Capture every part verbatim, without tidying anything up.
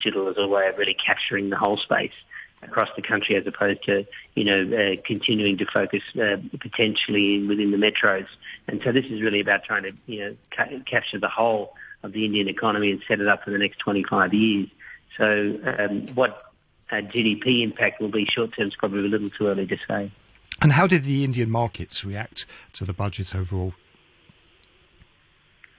digital as a way of really capturing the whole space across the country, as opposed to, you know, uh, continuing to focus uh, potentially within the metros. And so this is really about trying to, you know, ca- capture the whole of the Indian economy and set it up for the next twenty-five years. So um, what uh, G D P impact will be short term is probably a little too early to say. And how did the Indian markets react to the budget overall?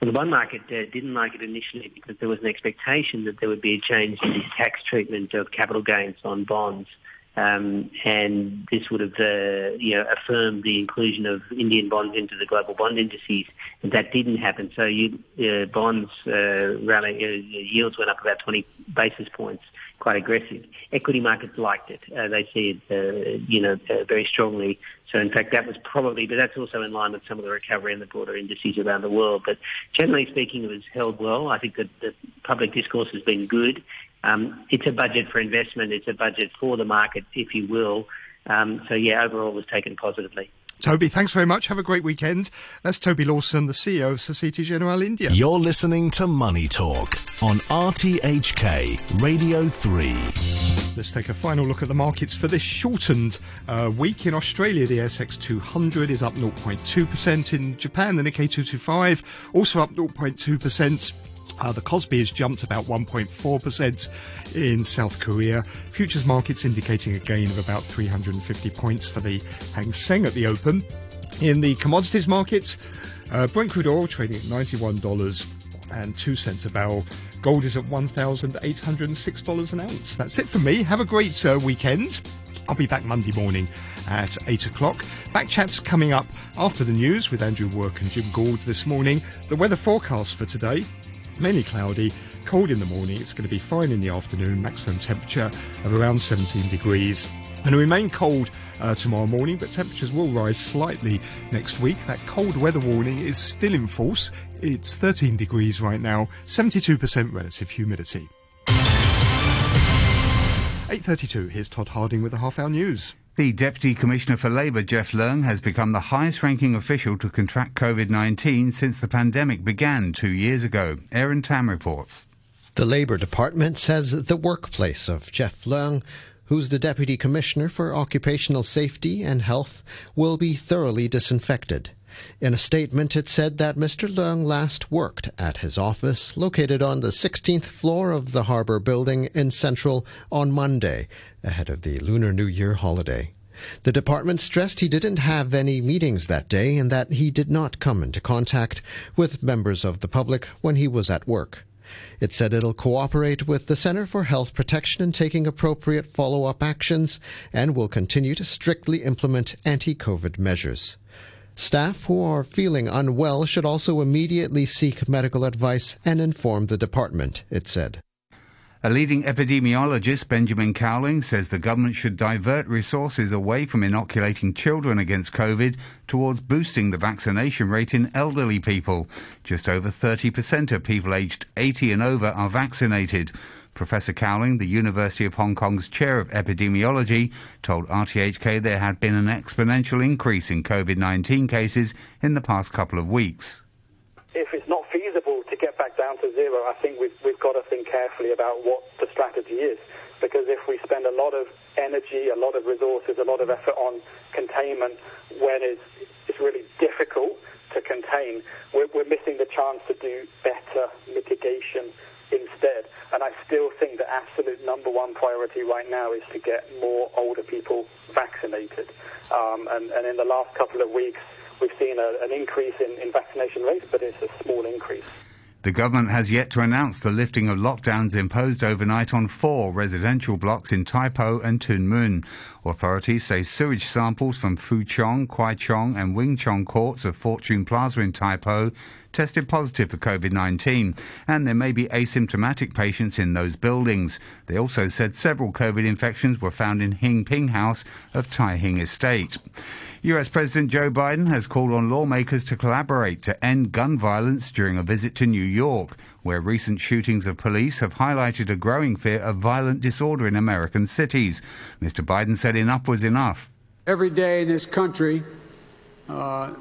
Well, the bond market uh, didn't like it initially because there was an expectation that there would be a change in the tax treatment of capital gains on bonds, um, and this would have uh, you know, affirmed the inclusion of Indian bonds into the global bond indices. And that didn't happen. So you, uh, bonds uh, rally, uh, yields went up about twenty basis points, quite aggressive. Equity markets liked it; uh, they see it, uh, you know, uh, very strongly. So in fact, that was probably, but that's also in line with some of the recovery in the broader indices around the world. But generally speaking, it was held well. I think that the public discourse has been good. Um, it's a budget for investment. It's a budget for the market, if you will. Um, so yeah, overall it was taken positively. Toby, thanks very much. Have a great weekend. That's Toby Lawson, the C E O of Society General India. You're listening to Money Talk on R T H K Radio three. Let's take a final look at the markets for this shortened uh, week. In Australia, the S X two hundred is up zero point two percent. In Japan, the Nikkei two twenty-five also up zero point two percent. Uh, the Kospi has jumped about one point four percent in South Korea. Futures markets indicating a gain of about three hundred fifty points for the Hang Seng at the open. In the commodities markets, uh, Brent crude oil trading at ninety-one dollars and two cents a barrel. Gold is at one thousand eight hundred six dollars an ounce. That's it for me. Have a great uh, weekend. I'll be back Monday morning at eight o'clock. Back chat's coming up after the news with Andrew Work and Jim Gould this morning. The weather forecast for today: mainly cloudy, cold in the morning. It's going to be fine in the afternoon, maximum temperature of around seventeen degrees. And remain cold uh, tomorrow morning, but temperatures will rise slightly next week. That cold weather warning is still in force. It's thirteen degrees right now, seventy-two percent relative humidity. eight thirty-two, here's Todd Harding with the Half Hour News. The Deputy Commissioner for Labour, Jeff Lung, has become the highest-ranking official to contract COVID nineteen since the pandemic began two years ago. Aaron Tam reports. The Labour Department says the workplace of Jeff Lung, who's the Deputy Commissioner for Occupational Safety and Health, will be thoroughly disinfected. In a statement, it said that Mister Leung last worked at his office, located on the sixteenth floor of the Harbor Building in Central, on Monday, ahead of the Lunar New Year holiday. The department stressed he didn't have any meetings that day and that he did not come into contact with members of the public when he was at work. It said it'll cooperate with the Center for Health Protection in taking appropriate follow-up actions and will continue to strictly implement anti-COVID measures. Staff who are feeling unwell should also immediately seek medical advice and inform the department, it said. A leading epidemiologist, Benjamin Cowling, says the government should divert resources away from inoculating children against COVID towards boosting the vaccination rate in elderly people. Just over thirty percent of people aged eighty and over are vaccinated. Professor Cowling, the University of Hong Kong's chair of epidemiology, told R T H K there had been an exponential increase in COVID nineteen cases in the past couple of weeks. If it's not feasible to get back down to zero, I think we've, we've got to think carefully about what the strategy is, because if we spend a lot of energy, a lot of resources, a lot of effort on containment when it's, it's really difficult to contain, we're, we're missing the chance to do better mitigation instead. And I still think the absolute number one priority right now is to get more older people vaccinated. Um, and, and in the last couple of weeks, we've seen a, an increase in, in vaccination rates, but it's a small increase. The government has yet to announce the lifting of lockdowns imposed overnight on four residential blocks in Tai Po and Tuen Mun. Authorities say sewage samples from Fu Chong, Kwai Chong and Wing Chong courts of Fortune Plaza in Tai Po tested positive for COVID nineteen, and there may be asymptomatic patients in those buildings. They also said several COVID infections were found in Hing Ping House of Tai Hing Estate. U S President Joe Biden has called on lawmakers to collaborate to end gun violence during a visit to New York, where recent shootings of police have highlighted a growing fear of violent disorder in American cities. Mister Biden said enough was enough. Every day in this country, uh,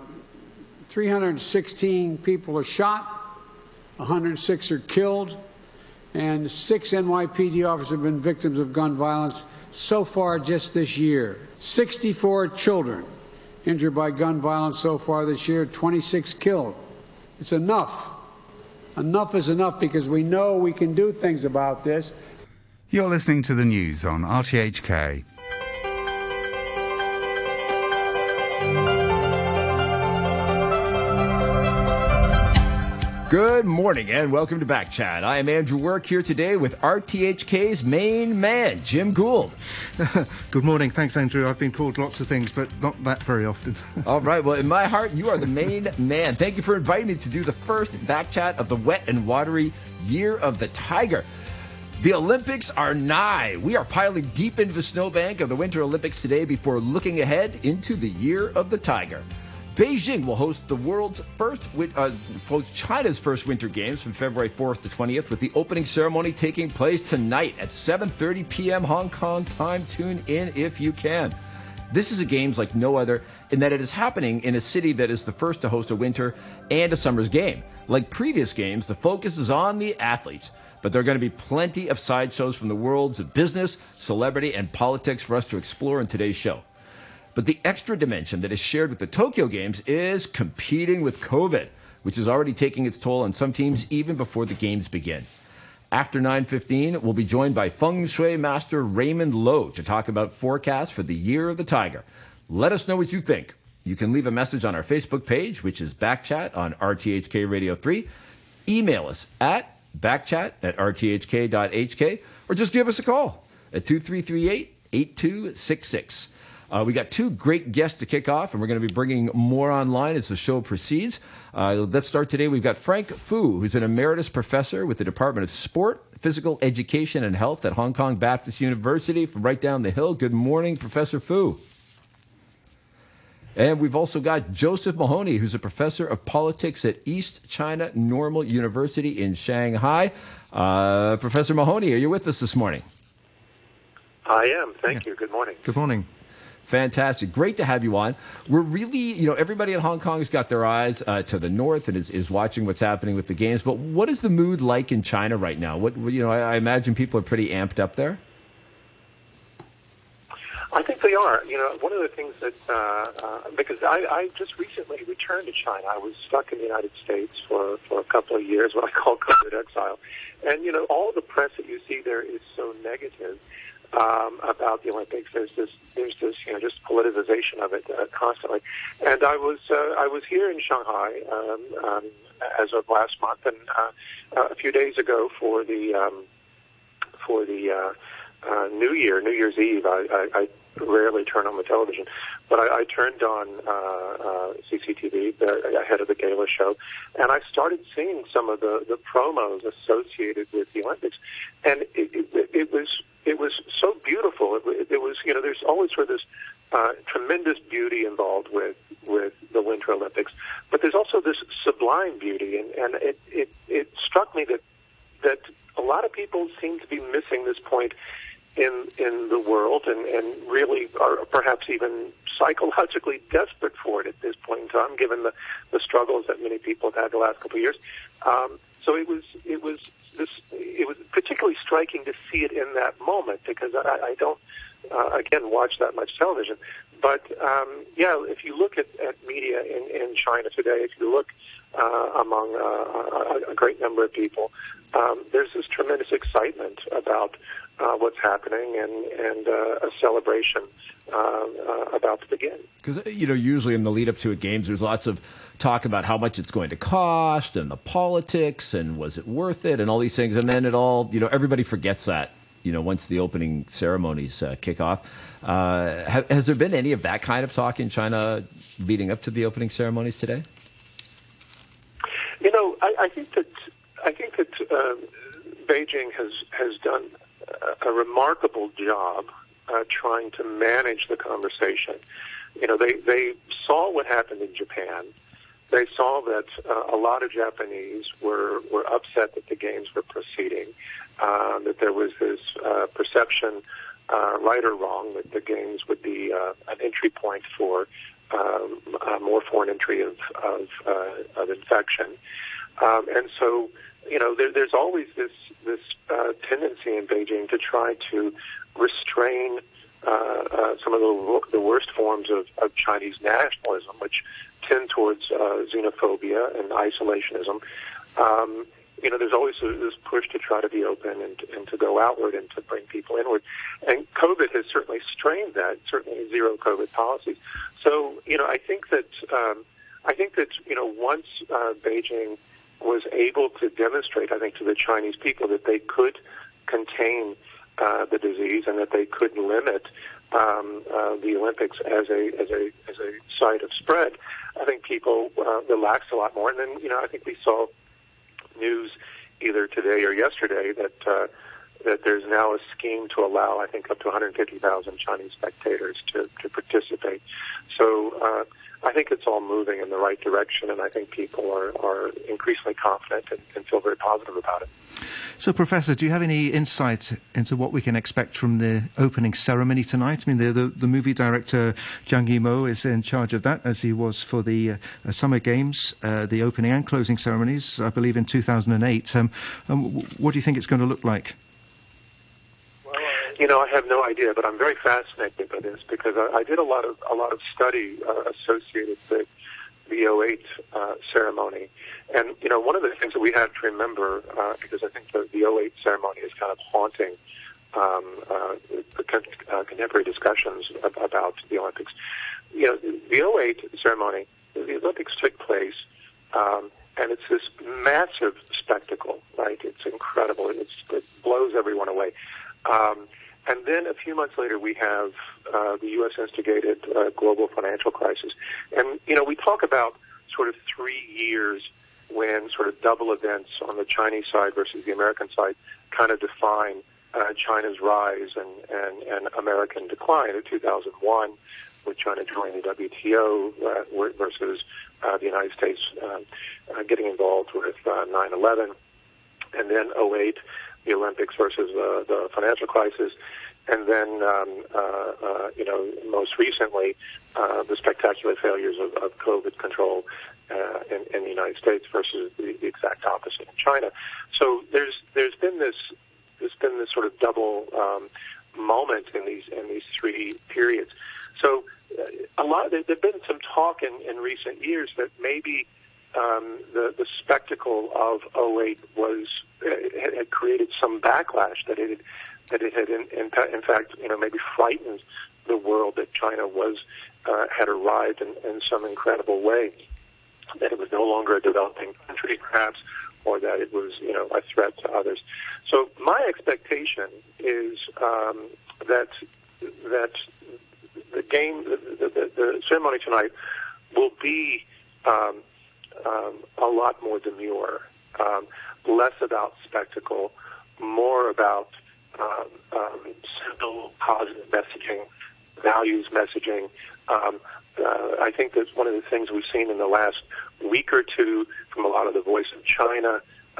three hundred sixteen people are shot, one hundred six are killed, and six N Y P D officers have been victims of gun violence so far just this year. sixty-four children injured by gun violence so far this year, twenty-six killed. It's enough. Enough is enough, because we know we can do things about this. You're listening to the news on R T H K. Good morning and welcome to Back Chat. I am Andrew Work, here today with R T H K's main man, Jim Gould. Good morning. Thanks, Andrew. I've been called lots of things, but not that very often. All right. Well, in my heart, you are the main man. Thank you for inviting me to do the first Back Chat of the wet and watery Year of the Tiger. The Olympics are nigh. We are piling deep into the snowbank of the Winter Olympics today before looking ahead into the Year of the Tiger. Beijing will host the world's first, uh, China's first Winter Games from February fourth to twentieth, with the opening ceremony taking place tonight at seven thirty p.m. Hong Kong time. Tune in if you can. This is a Games like no other in that it is happening in a city that is the first to host a winter and a summer's game. Like previous games, the focus is on the athletes, but there are going to be plenty of sideshows from the worlds of business, celebrity, and politics for us to explore in today's show. But the extra dimension that is shared with the Tokyo Games is competing with COVID, which is already taking its toll on some teams even before the Games begin. After nine fifteen, we'll be joined by Feng Shui Master Raymond Lo to talk about forecasts for the Year of the Tiger. Let us know what you think. You can leave a message on our Facebook page, which is Backchat on R T H K Radio three. Email us at backchat at r t h k dot h k, or just give us a call at two three three eight, eight two six six. Uh, we got two great guests to kick off, and we're going to be bringing more online as the show proceeds. Uh, let's start today. We've got Frank Fu, who's an emeritus professor with the Department of Sport, Physical Education, and Health at Hong Kong Baptist University from right down the hill. Good morning, Professor Fu. And we've also got Joseph Mahoney, who's a professor of politics at East China Normal University in Shanghai. Uh, Professor Mahoney, are you with us this morning? I am. Thank yeah. you. Good morning. Good morning. Fantastic. Great to have you on. We're really, you know, everybody in Hong Kong has got their eyes uh, to the north and is, is watching what's happening with the games. But what is the mood like in China right now? What, you know, I, I imagine people are pretty amped up there. I think they are. You know, one of the things that, uh, uh, because I, I just recently returned to China. I was stuck in the United States for, for a couple of years, what I call COVID exile. And, you know, all the press that you see there is so negative. Um, about the Olympics, there's this, there's this, you know, just politicization of it uh, constantly. And I was, uh, I was here in Shanghai um, um, as of last month, and uh, a few days ago for the um, for the uh, uh, New Year, New Year's Eve. I, I, I rarely turn on the television, but I, I turned on uh, uh, C C T V the, ahead of the gala show, and I started seeing some of the, the promos associated with the Olympics, and it, it, it was. It was so beautiful. It, it was, you know, there's always sort of this uh, tremendous beauty involved with, with the Winter Olympics, but there's also this sublime beauty, and, and it, it, it struck me that that a lot of people seem to be missing this point in in the world, and, and really are perhaps even psychologically desperate for it at this point in time, given the, the struggles that many people have had the last couple of years. Um, so it was it was. This, it was particularly striking to see it in that moment, because I, I don't, uh, again, watch that much television. But, um, yeah, if you look at, at media in, in China today, if you look uh, among uh, a, a great number of people, um, there's this tremendous excitement about uh, what's happening and, and uh, a celebration uh, uh, about to begin. Because, you know, usually in the lead-up to a Games, there's lots of talk about how much it's going to cost and the politics and was it worth it and all these things. And then it all, you know, everybody forgets that, you know, once the opening ceremonies uh, kick off. Uh, ha- has there been any of that kind of talk in China leading up to the opening ceremonies today? You know, I, I think that I think that uh, Beijing has, has done a, a remarkable job uh, trying to manage the conversation. You know, they, they saw what happened in Japan. They saw that uh, a lot of Japanese were, were upset that the games were proceeding, uh, that there was this uh, perception, uh, right or wrong, that the games would be uh, an entry point for um, uh, more foreign entry of, of, uh, of infection. Um, and so, you know, there, there's always this this uh, tendency in Beijing to try to restrain uh, uh, some of the, the worst forms of, of Chinese nationalism, which tend towards uh, xenophobia and isolationism. Um, you know, there's always this push to try to be open and, and to go outward and to bring people inward. And COVID has certainly strained that, certainly zero COVID policies. So, you know, I think that, um, I think that, you know, once uh, Beijing was able to demonstrate, I think, to the Chinese people that they could contain uh, the disease and that they could limit um, uh, the Olympics as a as a as a site of spread, I think people uh, relaxed a lot more. And then, you know, I think we saw news either today or yesterday that uh, that there's now a scheme to allow, I think, up to one hundred fifty thousand Chinese spectators to, to participate. So uh, I think it's all moving in the right direction, and I think people are, are increasingly confident and, and feel very positive about it. So, Professor, do you have any insight into what we can expect from the opening ceremony tonight? I mean, the, the, the movie director Zhang Yimou is in charge of that, as he was for the uh, Summer Games, uh, the opening and closing ceremonies, I believe, in two thousand eight. Um, um, what do you think it's going to look like? You know, I have no idea, but I'm very fascinated by this because I, I did a lot of a lot of study uh, associated with the oh eight uh, ceremony, and you know, one of the things that we have to remember uh, because I think the, the oh eight ceremony is kind of haunting um, uh, con- uh, contemporary discussions ab- about the Olympics. You know, the oh eight ceremony, the Olympics took place. Um, And it's this massive spectacle, right? It's incredible. It's, it blows everyone away. Um, and then a few months later, we have uh, the U S instigated uh, global financial crisis. And, you know, we talk about sort of three years when sort of double events on the Chinese side versus the American side kind of define uh, China's rise and, and, and American decline in two thousand one with China joining the W T O uh, versus Uh, the United States uh, uh, getting involved with uh, nine eleven, and then oh eight, the Olympics versus uh, the financial crisis, and then, um, uh, uh, you know, most recently, uh, the spectacular failures of, of COVID control uh, in, in the United States versus the, the exact opposite in China. So there's there's been this there's been this sort of double um, moment in these in these three periods. So a lot, there's been some talk in, in recent years that maybe um, the, the spectacle of oh eight was had, had created some backlash, that it had, that it had in, in, in fact, you know, maybe frightened the world that China was uh, had arrived in, in some incredible way, that it was no longer a developing country, perhaps, or that it was, you know, a threat to others. So my expectation is um, that that. The game, the, the, the ceremony tonight will be um, um, a lot more demure, um, less about spectacle, more about um, um, simple, positive messaging, values messaging. Um, uh, I think that's one of the things we've seen in the last week or two from a lot of the Voice of China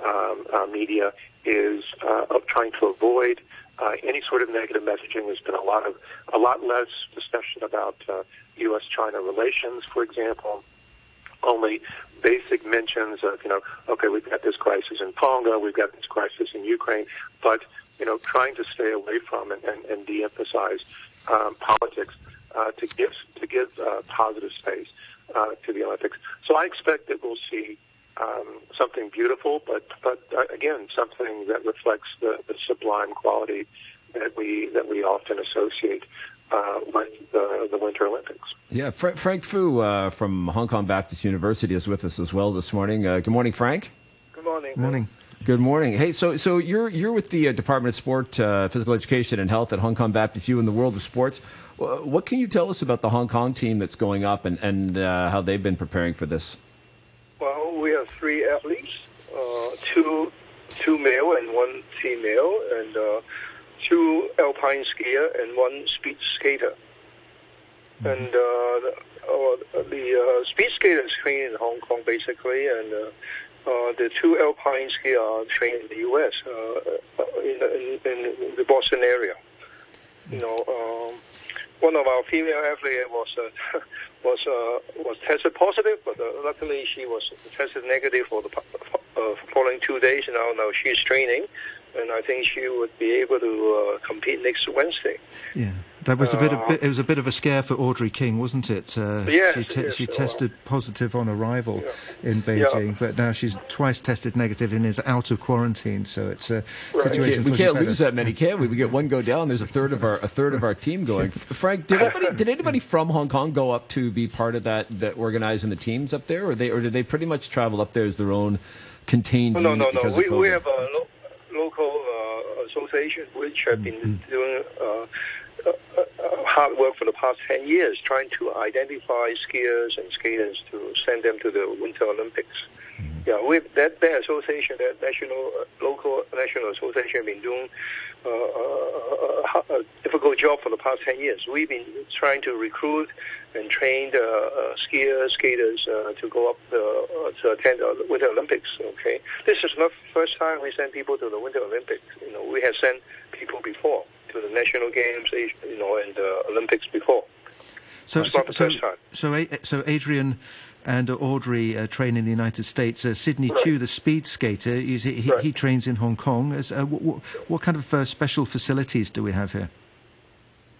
um, uh, media is uh, of trying to avoid Uh, any sort of negative messaging. There's been a lot of a lot less discussion about uh, U S China relations, for example. Only basic mentions of, you know, okay, we've got this crisis in Tonga, we've got this crisis in Ukraine, but you know, trying to stay away from and, and, and de-emphasize um, politics uh, to give to give uh, positive space uh, to the Olympics. So I expect that we'll see Um, something beautiful, but but uh, again, something that reflects the, the sublime quality that we that we often associate uh, with the, the Winter Olympics. Yeah, Fra- Frank Fu uh, from Hong Kong Baptist University is with us as well this morning. Uh, good morning, Frank. Good morning. Good morning. Good morning. Hey, so so you're you're with the uh, Department of Sport, uh, Physical Education, and Health at Hong Kong Baptist U in the world of sports. What can you tell us about the Hong Kong team that's going up and and uh, how they've been preparing for this? Well, we have three athletes, uh, two two male and one female, and uh, two alpine skier and one speed skater. And uh, the, uh, the uh, speed skater is trained in Hong Kong, basically, and uh, uh, the two alpine skiers are trained in the U S, uh, in, in, in the Boston area. You know, um, one of our female athletes was uh, was uh, was tested positive, but uh, luckily she was tested negative for the uh, following two days. Now, now she's training, and I think she would be able to uh, compete next Wednesday. Yeah, that was a bit. Of, uh, it was a bit of a scare for Audrey King, wasn't it? Uh, yes, she te- yes, she tested positive on arrival yeah. in Beijing, yeah. but now she's twice tested negative and is out of quarantine. So it's a right. situation. We can't better. lose that many, can we? We get one go down. There's a third of our a third of our team going. Frank, did anybody, did anybody from Hong Kong go up to be part of that, that organizing the teams up there, or they, or did they pretty much travel up there as their own contained? No, no, no. no. We, we have a lo- local uh, association which have been mm-hmm. doing uh, uh, uh, hard work for the past ten years, trying to identify skiers and skaters to send them to the Winter Olympics. Yeah, we that that association, that national, uh, local national association, have been doing uh, a, a difficult job for the past ten years. We've been trying to recruit and train uh, uh, skiers, skaters uh, to go up the, uh, to attend the Winter Olympics. Okay, this is not the first time we send people to the Winter Olympics. You know, we have sent people before to the national games, you know, and the uh, Olympics before. So, it's so, not the so, first time. so, so Adrian. And Audrey uh, train in the United States. Uh, Sidney right. Chu, the speed skater, he, he, right. he trains in Hong Kong. As, uh, what, what, what kind of uh, special facilities do we have here?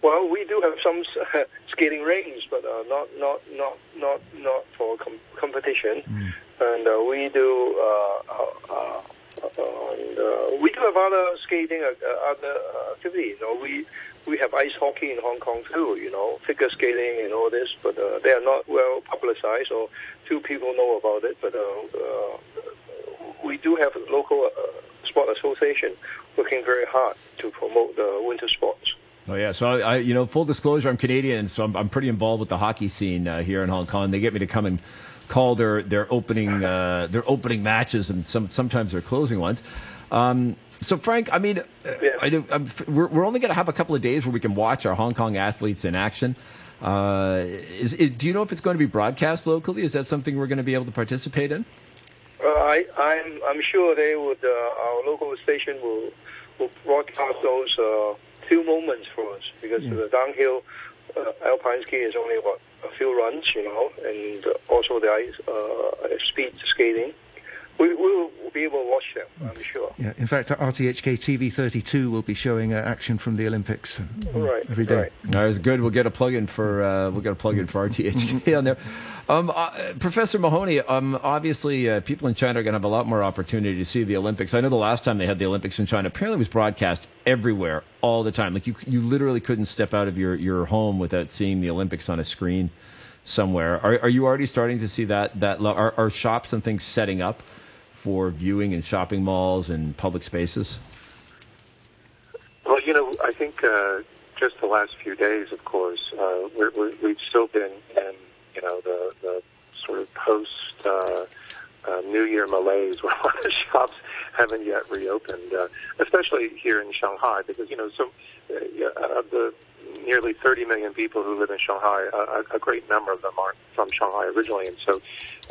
Well, we do have some uh, skating rings, but uh, not not not not not for com- competition. Mm. And uh, we do uh, uh, uh, and, uh, we do have other skating uh, other activities. You know, we. We have ice hockey in Hong Kong too, you know, figure skating and all this, but uh, they are not well publicized, or few people know about it. But uh, uh, we do have a local uh, sport association working very hard to promote the winter sports. Oh yeah, so I, I you know, full disclosure, I'm Canadian, so I'm, I'm pretty involved with the hockey scene uh, here in Hong Kong. They get me to come and call their their opening uh, their opening matches, and some sometimes their closing ones. Um, So, Frank, I mean, yeah. I do, I'm, we're, we're only going to have a couple of days where we can watch our Hong Kong athletes in action. Uh, is, is, do you know if it's going to be broadcast locally? Is that something we're going to be able to participate in? Uh, I, I'm, I'm sure they would. Uh, our local station will, will broadcast those uh, few moments for us, because yeah. the downhill uh, alpine ski is only, what, a few runs, you know, and also the ice, uh, speed skating. We will be able to watch them, I'm sure. Yeah, in fact, R T H K T V thirty-two will be showing uh, action from the Olympics um, right, every day. Right. That was good. We'll get a plug in for uh, we'll get a plug in for R T H K on there. Um, uh, Professor Mahoney, um, obviously, uh, people in China are going to have a lot more opportunity to see the Olympics. I know the last time they had the Olympics in China, apparently it was broadcast everywhere, all the time. Like you, you literally couldn't step out of your, your home without seeing the Olympics on a screen somewhere. Are, are you already starting to see that? That are, are shops and things setting up for viewing in shopping malls and public spaces? Well, you know, I think uh, just the last few days, of course, uh, we're, we're, we've still been in, you know, the, the sort of post uh, uh, New Year malaise, where a lot of shops haven't yet reopened, uh, especially here in Shanghai, because, you know, so uh, of the nearly thirty million people who live in Shanghai, a, a great number of them aren't from Shanghai originally, and so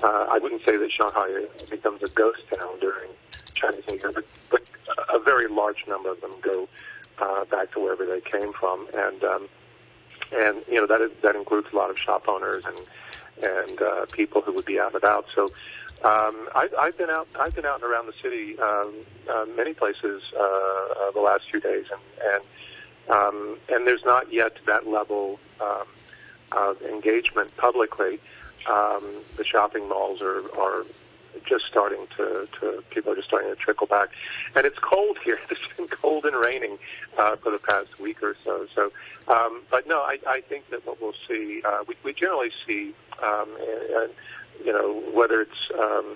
uh, I wouldn't say that Shanghai becomes a ghost town during Chinese New Year, but, but a very large number of them go uh, back to wherever they came from, and um, and you know that is, that includes a lot of shop owners and and uh, people who would be out and about. So um, I, I've been out, I've been out and around the city, um, uh, many places uh, uh, the last few days, and. and Um, and there's not yet that level um, of engagement publicly. Um, the shopping malls are, are just starting to, to, people are just starting to trickle back. And it's cold here. It's been cold and raining uh, for the past week or so. So, um, but no, I, I think that what we'll see, uh, we, we generally see, um, and, you know, whether it's um,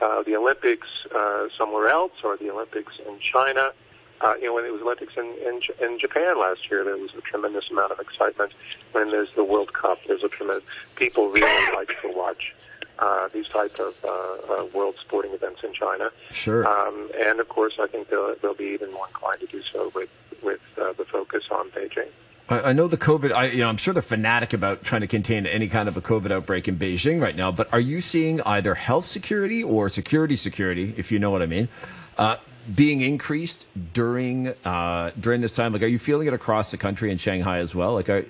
uh, the Olympics uh, somewhere else or the Olympics in China. Uh, you know, when it was Olympics in, in in Japan last year, there was a tremendous amount of excitement. When there's the World Cup, there's a tremendous... People really like to watch uh, these type of uh, uh, world sporting events in China. Sure. Um, and, of course, I think they'll, they'll be even more inclined to do so with, with uh, the focus on Beijing. I, I know the COVID... I, you know, I'm sure they're fanatic about trying to contain any kind of a COVID outbreak in Beijing right now, but are you seeing either health security or security security, if you know what I mean, uh, being increased during uh, during this time? Like, are you feeling it across the country in Shanghai as well? Like, are,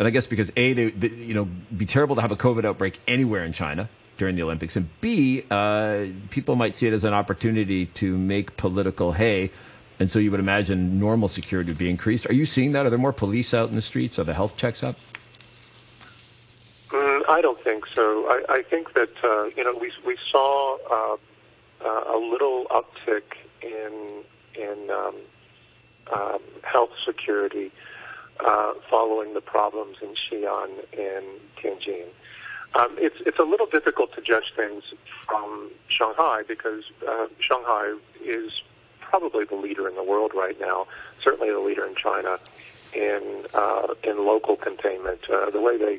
And I guess because A, they, they, you know, be terrible to have a COVID outbreak anywhere in China during the Olympics, and B, uh, people might see it as an opportunity to make political hay. And so you would imagine normal security would be increased. Are you seeing that? Are there more police out in the streets? Are the health checks up? Mm, I don't think so. I, I think that, uh, you know, we, we saw uh, uh, a little uptick in, in um, um, health security uh, following the problems in Xi'an and Tianjin. Um, it's, it's a little difficult to judge things from Shanghai because uh, Shanghai is probably the leader in the world right now, certainly the leader in China, in uh, in local containment. Uh, the way they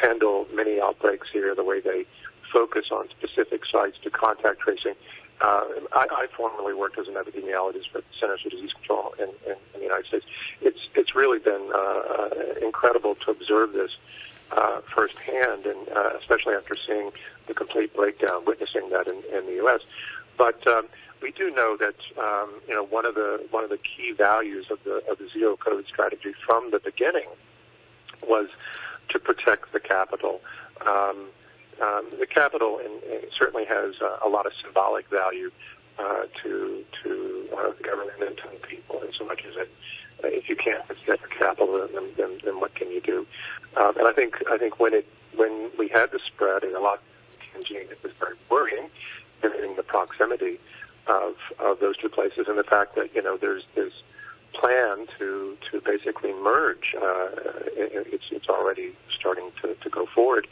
handle many outbreaks here, the way they focus on specific sites to contact tracing. Uh, I, I formerly worked as an epidemiologist for the Centers for Disease Control in, in, in the United States. It's it's really been uh, incredible to observe this uh, firsthand, and uh, especially after seeing the complete breakdown, witnessing that in, in the U S. But um, we do know that um, you know one of the one of the key values of the of the zero COVID strategy from the beginning was to protect the capital. Um, um, the capital in, in certainly has uh, a lot of symbolic value uh, to to uh, the government and to the people, in so much as it, uh, if you can't protect the capital, then, then then what can you do? Um, and I think I think when it when we had the spread and a lot of Tianjin, it was very worrying, given the proximity of of those two places and the fact that, you know, there's this plan to to basically merge. Uh, it, it's it's already starting to, to go forward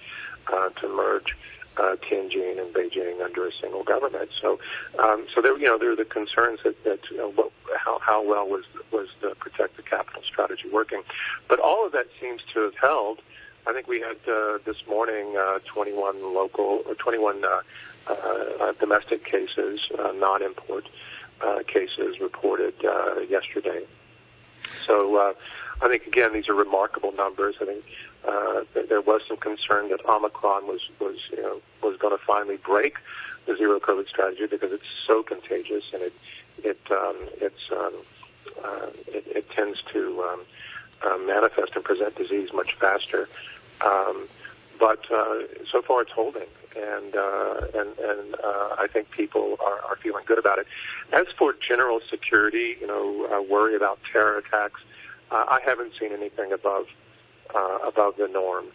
uh, to merge uh, Tianjin and Beijing under a single government. So um, so there you know there are the concerns that that you know, what, how how well was was the protect the capital strategy working, but all of that seems to have held. I think we had uh, this morning uh, twenty-one local or twenty-one uh, uh, domestic cases, uh, non-import uh, cases reported uh, yesterday. So uh, I think again these are remarkable numbers. I think uh, there was some concern that Omicron was was you know was going to finally break the zero COVID strategy because it's so contagious and it it um, it's um, uh, it, it tends to um, Uh, manifest and present disease much faster, um, but uh, so far it's holding, and uh, and and uh, I think people are, are feeling good about it. As for general security, you know, uh, worry about terror attacks, uh, I haven't seen anything above uh, above the norm,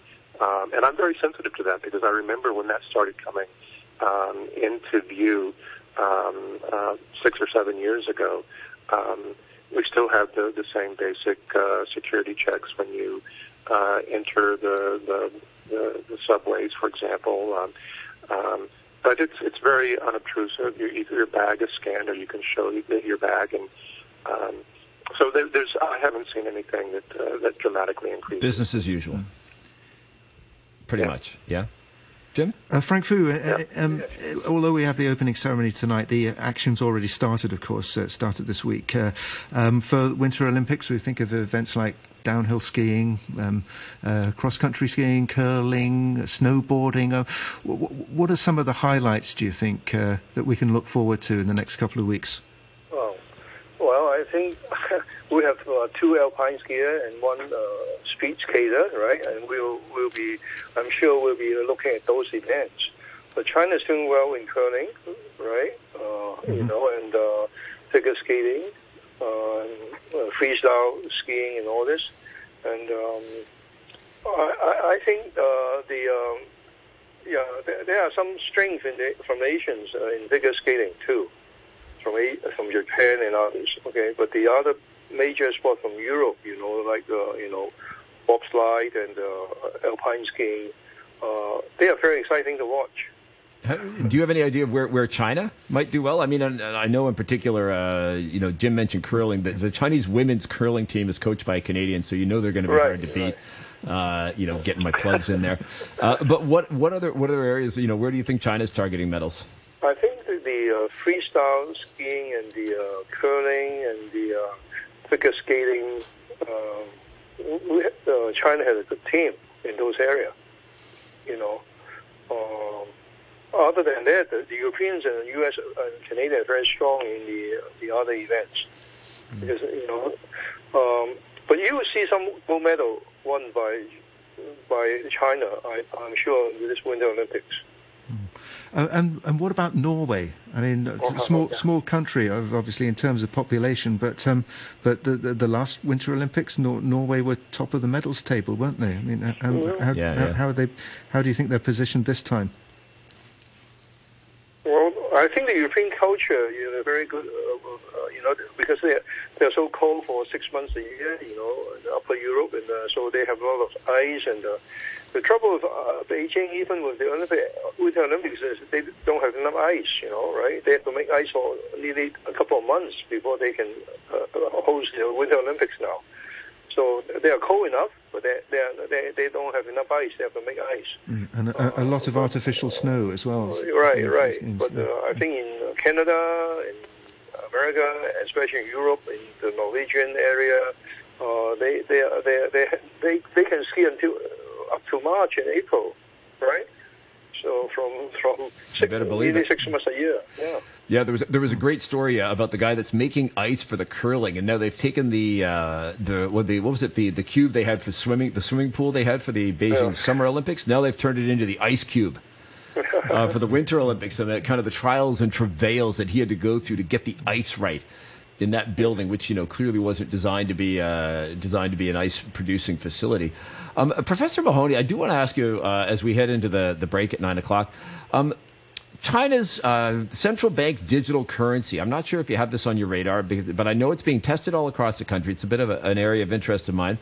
um, and I'm very sensitive to that because I remember when that started coming um, into view um, uh, six or seven years ago. Um, We still have the, the same basic uh, security checks when you uh, enter the, the, the, the subways, for example. Um, um, but it's it's very unobtrusive. You, either your bag is scanned, or you can show your bag. And um, so there, there's I haven't seen anything that uh, that dramatically increases. Business as usual, pretty yeah. much. Yeah. Jim? Uh, Frank Fu, uh, yeah. um, although we have the opening ceremony tonight, the action's already started, of course, uh, started this week. Uh, um, for Winter Olympics, we think of events like downhill skiing, um, uh, cross-country skiing, curling, snowboarding. Uh, w- w- what are some of the highlights, do you think, uh, that we can look forward to in the next couple of weeks? Well, well I think we have uh, two alpine skiers and one... Uh, speed skater, right? And we'll we'll be, I'm sure we'll be looking at those events. But China's doing well in curling, right? Uh, mm-hmm. You know, and uh, figure skating, uh, and, uh, freestyle skiing, and all this. And um, I, I think uh, the um, yeah, there, there are some strength in the, from Asians uh, in figure skating too, from from Japan and others. Okay, but the other major sport from Europe, you know, like uh, you know. bobsled and uh, alpine skiing. Uh, they are very exciting to watch. Do you have any idea of where, where China might do well? I mean, and, and I know in particular, uh, you know, Jim mentioned curling. The, the Chinese women's curling team is coached by a Canadian, so you know they're going to be right, hard to beat. Right. Uh, you know, getting my plugs in there. Uh, but what, what other what other areas, you know, where do you think China's targeting medals? I think the, the uh, freestyle skiing and the uh, curling and the uh, figure skating... Uh, We, uh, China has a good team in those areas, you know. Um, other than that, the, the Europeans and the U S and Canada are very strong in the the other events, because you know. Um, but you will see some gold medal won by by China, I, I'm sure, with this Winter Olympics. Mm. Uh, and and what about Norway? I mean, oh, small yeah. small country, obviously, in terms of population, but um, but the, the the last Winter Olympics, Nor Norway were top of the medals table, weren't they? I mean, how yeah. how, yeah, how, yeah. how are they? How do you think they're positioned this time? Well, I think the European culture, you know, very good, uh, you know, because they're, they're so cold for six months a year, you know, in Upper Europe, and uh, so they have a lot of ice. And uh, the trouble with uh, Beijing, even with the Olympic, Winter Olympics, is they don't have enough ice, you know, right? They have to make ice for nearly a couple of months before they can uh, host the Winter Olympics now. So they are cold enough, but they they they don't have enough ice. They have to make ice, mm, and a, a lot of artificial snow as well. Right, yes, right. Yes, but yes. Uh, I think in Canada, in America, especially in Europe, in the Norwegian area, uh, they, they they they they they can ski until up to March and April, right? So from from six, nearly six months a year, yeah. Yeah, there was there was a great story uh, about the guy that's making ice for the curling, and now they've taken the uh, the what the what was it the the cube they had for swimming, the swimming pool they had for the Beijing yeah. Summer Olympics. Now they've turned it into the ice cube uh, for the Winter Olympics, and that kind of the trials and travails that he had to go through to get the ice right in that building, which, you know, clearly wasn't designed to be uh, designed to be an ice producing facility. Um, Professor Mahoney, I do want to ask you uh, as we head into the the break at nine o'clock. Um, China's uh, central bank digital currency, I'm not sure if you have this on your radar, but I know it's being tested all across the country. It's a bit of a, an area of interest of mine.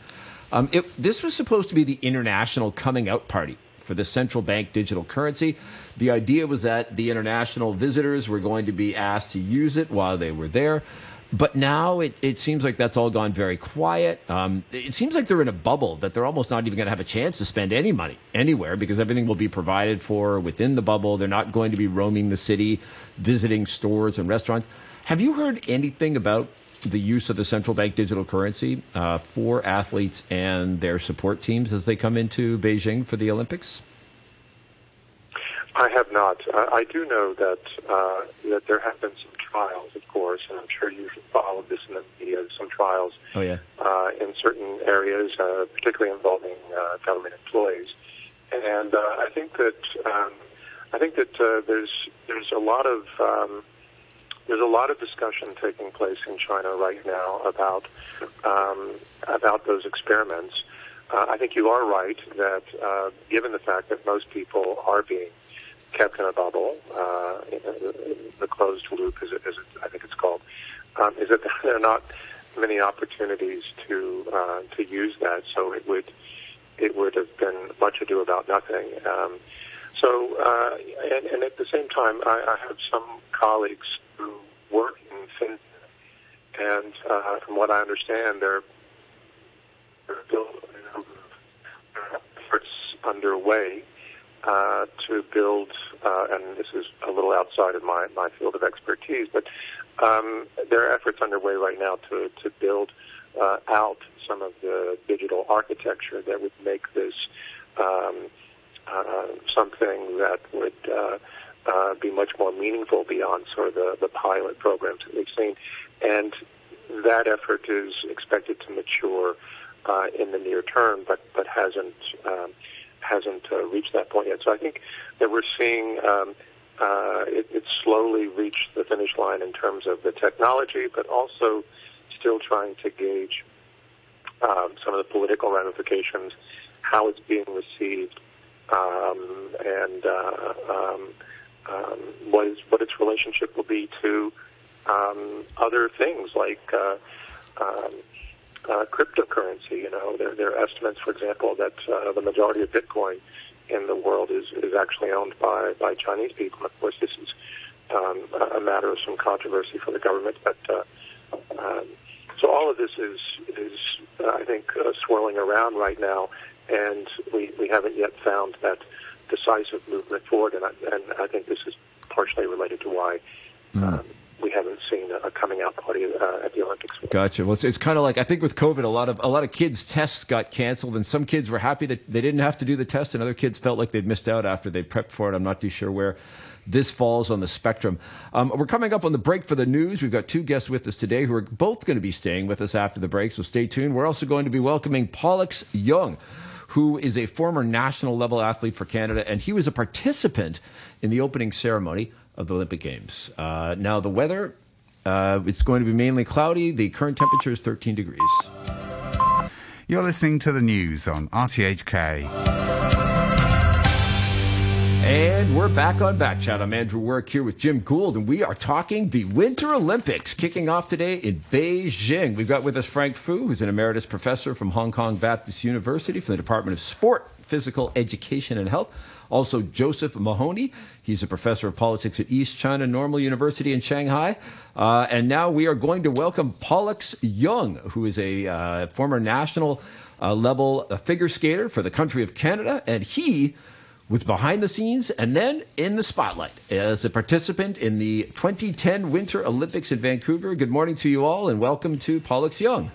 Um, it, this was supposed to be the international coming out party for the central bank digital currency. The idea was that the international visitors were going to be asked to use it while they were there. But now it, it seems like that's all gone very quiet. Um, it seems like they're in a bubble, that they're almost not even going to have a chance to spend any money anywhere because everything will be provided for within the bubble. They're not going to be roaming the city, visiting stores and restaurants. Have you heard anything about the use of the central bank digital currency uh, for athletes and their support teams as they come into Beijing for the Olympics? I have not. I, I do know that uh, that there have been some trials, of course, and I'm sure you've followed this in the media, some trials oh, yeah. uh, in certain areas, uh, particularly involving uh, government employees. And uh, I think that um, I think that uh, there's there's a lot of um, there's a lot of discussion taking place in China right now about um, about those experiments. Uh, I think you are right that uh, given the fact that most people are being kept in a bubble, uh, the closed loop, as, it, as it, I think it's called, um, is that there are not many opportunities to uh, to use that. So it would it would have been much ado about nothing. Um, so uh, and, and at the same time, I, I have some colleagues who work in FinTech, and uh, from what I understand, they're, they're building a number of efforts underway Uh, to build, uh, and this is a little outside of my, my field of expertise, but um, there are efforts underway right now to, to build uh, out some of the digital architecture that would make this um, uh, something that would uh, uh, be much more meaningful beyond sort of the, the pilot programs that we've seen. And that effort is expected to mature uh, in the near term, but, but hasn't... Um, hasn't uh, reached that point yet. So I think that we're seeing um, uh, it, it slowly reach the finish line in terms of the technology, but also still trying to gauge um, some of the political ramifications, how it's being received, um, and uh, um, um, what, is, what its relationship will be to um, other things like uh, um, Uh, cryptocurrency. You know, there, there are estimates, for example, that uh, the majority of Bitcoin in the world is, is actually owned by, by Chinese people. Of course, this is um, a matter of some controversy for the government. But uh, um, so all of this is, is uh, I think, uh, swirling around right now, and we, we haven't yet found that decisive movement forward. And I, and I think this is partially related to why Mm. um, we haven't seen a coming-out party uh, at the Olympics. Gotcha. Well, it's, it's kind of like, I think with COVID, a lot of a lot of kids' tests got canceled, and some kids were happy that they didn't have to do the test, and other kids felt like they'd missed out after they prepped for it. I'm not too sure where this falls on the spectrum. Um, we're coming up on the break for the news. We've got two guests with us today who are both going to be staying with us after the break, so stay tuned. We're also going to be welcoming Pollux Young, who is a former national level athlete for Canada, and he was a participant in the opening ceremony of the Olympic Games. Uh, now, the weather, uh, it's going to be mainly cloudy. The current temperature is thirteen degrees. You're listening to the news on R T H K. And we're back on Backchat. I'm Andrew Work here with Jim Gould, and we are talking the Winter Olympics kicking off today in Beijing. We've got with us Frank Fu, who's an emeritus professor from Hong Kong Baptist University from the Department of Sport, Physical Education and Health. Also, Joseph Mahoney. He's a professor of politics at East China Normal University in Shanghai. Uh, and now we are going to welcome Pollux Young, who is a uh, former national uh, level figure skater for the country of Canada, and he was behind the scenes and then in the spotlight as a participant in the twenty ten Winter Olympics in Vancouver. Good morning to you all, and welcome to Pollux Young.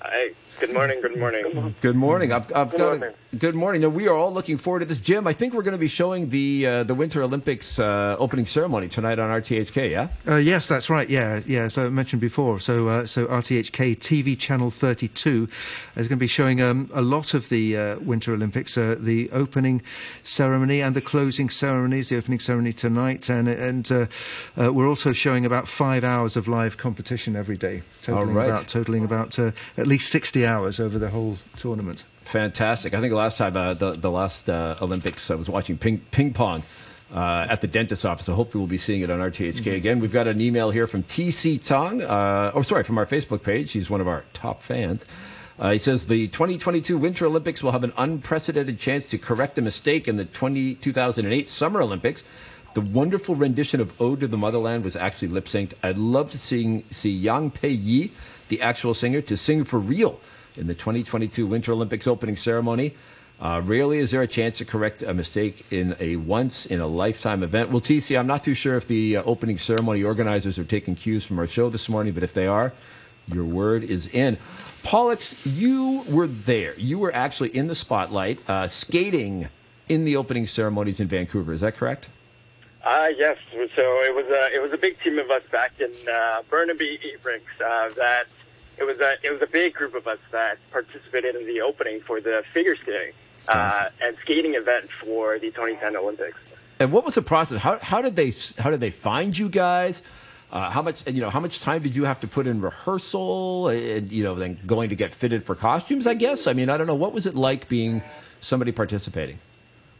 Hi. Good morning. Good morning. Good morning. I've, I've good, got morning. A, good morning. Now, we are all looking forward to this. Jim, I think we're going to be showing the uh, the Winter Olympics uh, opening ceremony tonight on R T H K, yeah? Uh, yes, that's right. Yeah, yeah. As I mentioned before, so uh, so R T H K T V channel thirty-two is going to be showing um, a lot of the uh, Winter Olympics, uh, the opening ceremony and the closing ceremonies. The opening ceremony tonight, and and uh, uh, we're also showing about five hours of live competition every day, totaling all right. about totaling about uh, at least sixty hours over the whole tournament. Fantastic. I think last time, uh, the, the last uh, Olympics, I was watching ping, ping pong uh, at the dentist's office, so hopefully we'll be seeing it on R T H K again. We've got an email here from T C Tong, uh, oh, sorry, from our Facebook page. He's one of our top fans. Uh, he says, the twenty twenty-two Winter Olympics will have an unprecedented chance to correct a mistake in the two thousand eight Summer Olympics. The wonderful rendition of Ode to the Motherland was actually lip-synced. I'd love to sing, see Yang Pei Yi, the actual singer, to sing for real in the twenty twenty-two Winter Olympics opening ceremony. Uh, rarely is there a chance to correct a mistake in a once-in-a-lifetime event. Well, T C, I'm not too sure if the uh, opening ceremony organizers are taking cues from our show this morning, but if they are, your word is in. Pollux, you were there. You were actually in the spotlight, uh, skating in the opening ceremonies in Vancouver. Is that correct? Uh, yes. So it was, a, it was a big team of us back in uh, Burnaby, Ebricks, uh, that... It was a it was a big group of us that participated in the opening for the figure skating uh, and skating event for the twenty ten Olympics. And what was the process? How how did they how did they find you guys? Uh, how much you know? How much time did you have to put in rehearsal? And, you know, then going to get fitted for costumes, I guess. I mean, I don't know. What was it like being somebody participating?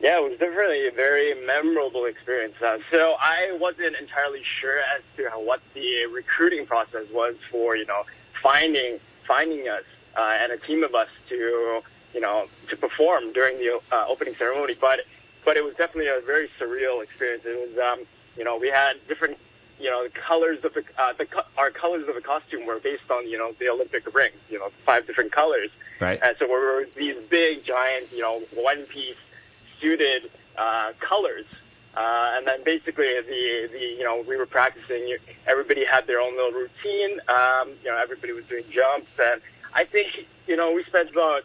Yeah, it was definitely a very memorable experience. Uh, so I wasn't entirely sure as to how, what the recruiting process was for, you know, Finding, finding us uh, and a team of us to, you know, to perform during the uh, opening ceremony. But, but it was definitely a very surreal experience. It was, um, you know, we had different, you know, colors of the, uh, the co- our colors of the costume were based on, you know, the Olympic rings. You know, five different colors. Right. And so we were these big, giant, you know, one-piece suited uh, colors. Uh, and then basically, the, the you know, we were practicing. Everybody had their own little routine. Um, you know, everybody was doing jumps. And I think, you know, we spent about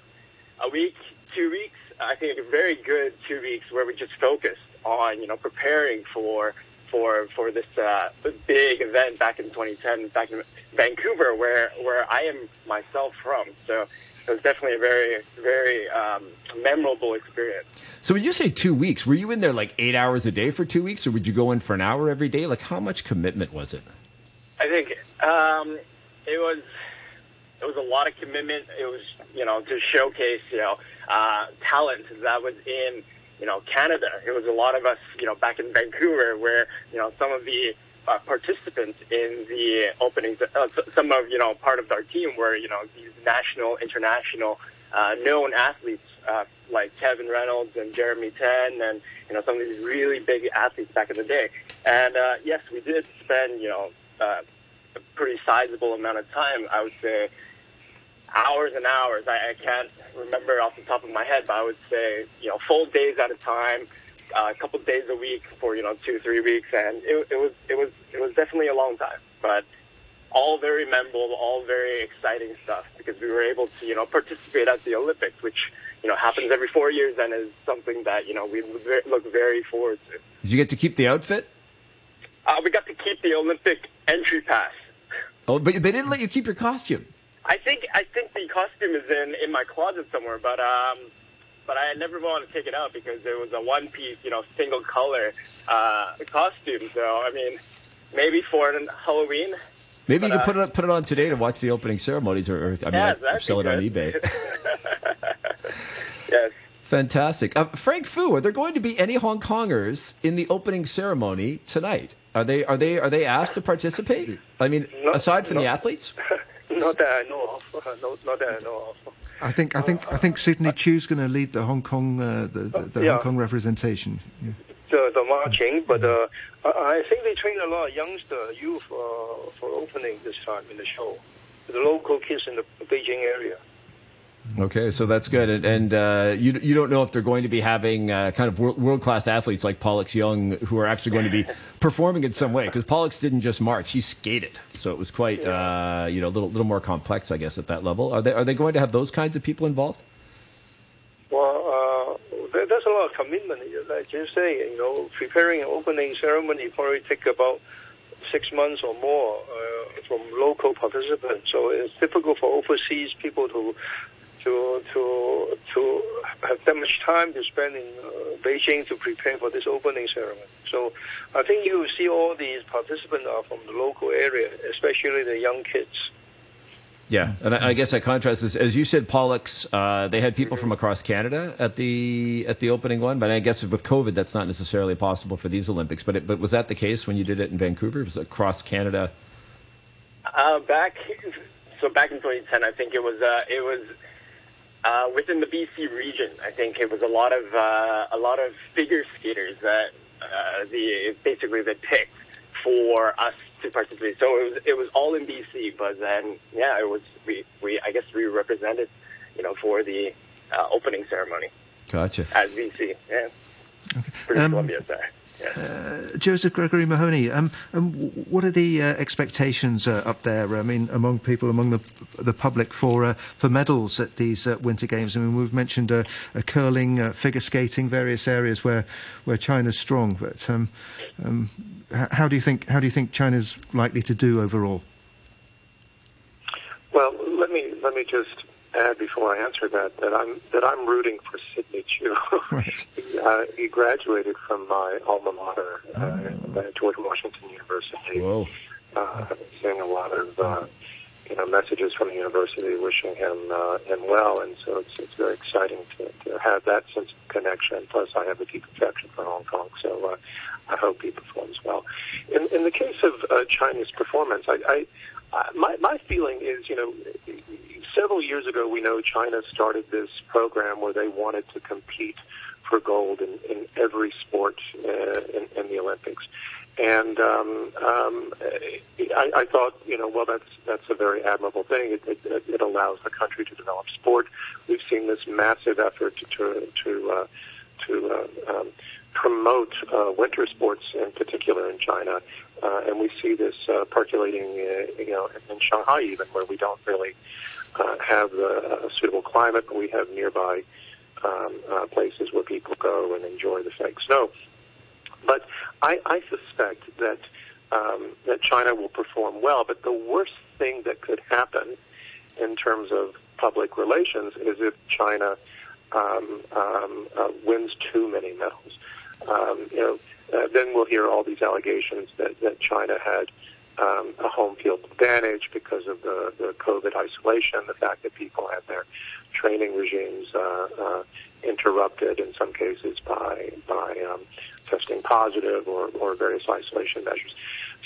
a week, two weeks, I think a very good two weeks where we just focused on, you know, preparing for for for this uh, big event back in twenty ten, back in Vancouver, where, where I am myself from. So it was definitely a very, very um, memorable experience. So when you say two weeks, were you in there like eight hours a day for two weeks, or would you go in for an hour every day? Like, how much commitment was it? I think um, it was it was a lot of commitment. It was, you know, to showcase, you know, uh, talent that was in, you know, Canada. It was a lot of us, you know, back in Vancouver, where, you know, some of the uh, participants in the openings, uh, some of, you know, part of our team were, you know, these national, international, uh, known athletes. Uh, like Kevin Reynolds and Jeremy Ten, and, you know, some of these really big athletes back in the day. And uh, yes, we did spend, you know, uh, a pretty sizable amount of time. I would say hours and hours. I, I can't remember off the top of my head, but I would say, you know, full days at a time, uh, a couple of days a week for, you know, two, three weeks, and it, it was it was it was definitely a long time, but all very memorable, all very exciting stuff, because we were able to, you know, participate at the Olympics, which, you know, happens every four years and is something that, you know, we look very forward to. Did you get to keep the outfit? Uh, we got to keep the Olympic entry pass. Oh, but they didn't let you keep your costume. I think I think the costume is in, in my closet somewhere, but um, but I never wanted to take it out because there was a one-piece, you know, single-color uh, costume. So, I mean, maybe for Halloween. Maybe but, you can uh, put it up, put it on today to watch the opening ceremonies, or, or I mean, yeah, sell it good. on eBay. Yes. Fantastic. Uh, Frank Fu, are there going to be any Hong Kongers in the opening ceremony tonight? Are they are they are they asked to participate? I mean, not, aside from not, the athletes. Not that I know of. No, not that I know of. I think I think I think Sidney Chu's going to lead the Hong Kong uh, the, the, the yeah. Hong Kong representation. Yeah. The, the marching, but uh, I think they trained a lot of youngster youth uh, for opening this time in the show. The local kids in the Beijing area. Okay, so that's good, and, and uh, you you don't know if they're going to be having uh, kind of world class athletes like Pollux Young who are actually going to be performing in some way, because Pollux didn't just march; he skated, so it was quite yeah. uh, you know a little little more complex, I guess, at that level. Are they are they going to have those kinds of people involved? Well, uh, there, there's a lot of commitment. Like you say, you know, preparing an opening ceremony probably take about six months or more uh, from local participants, so it's difficult for overseas people to. To to to have that much time to spend in uh, Beijing to prepare for this opening ceremony. So I think you will see all these participants are from the local area, especially the young kids. Yeah, and I, I guess I contrast this. As you said, Pollux, uh, they had people mm-hmm. from across Canada at the at the opening one, but I guess with COVID that's not necessarily possible for these Olympics. But it, but was that the case when you did it in Vancouver? Was it across Canada? Uh, back so back in twenty ten, I think it was uh, it was. Uh, within the B C region, I think it was a lot of uh, a lot of figure skaters that uh, the basically the pick for us to participate. So it was it was all in B C, but then yeah, it was we, we I guess we represented, you know, for the uh, opening ceremony. Gotcha. As B C, yeah. Okay. British um, Columbia, sorry. Yeah. Uh, Joseph Gregory Mahoney, um, um, what are the uh, expectations uh, up there? I mean, among people, among the the public for uh, for medals at these uh, Winter Games. I mean, we've mentioned uh, uh, curling, uh, figure skating, various areas where where China's strong. But um, um, how do you think how do you think China's likely to do overall? Well, let me let me just. add before I answer that that I'm that I'm rooting for Sidney Chu. Right. he, uh, he graduated from my alma mater, uh, oh. George Washington University. Whoa. Uh, I've been seeing a lot of uh, you know messages from the university wishing him uh, him well, and so it's it's very exciting to, to have that sense of connection. Plus, I have a deep affection for Hong Kong, so uh, I hope he performs well. In in the case of uh, China's performance, I, I, I my my feeling is you know. Several years ago, we know China started this program where they wanted to compete for gold in, in every sport uh, in, in the Olympics. And um, um, I, I thought, you know, well, that's that's a very admirable thing. It, it, it allows the country to develop sport. We've seen this massive effort to to to, uh, to uh, um, promote uh, winter sports in particular in China, uh, and we see this uh, percolating, uh, you know, in Shanghai even, where we don't really. Uh, have a, a suitable climate, but we have nearby um, uh, places where people go and enjoy the fake snow. But I, I suspect that um, that China will perform well. But the worst thing that could happen in terms of public relations is if China um, um, uh, wins too many medals. Um, you know, uh, then we'll hear all these allegations that, that China had. Um, a home field advantage because of the, the COVID isolation, the fact that people had their training regimes uh, uh, interrupted in some cases by by um, testing positive or, or various isolation measures.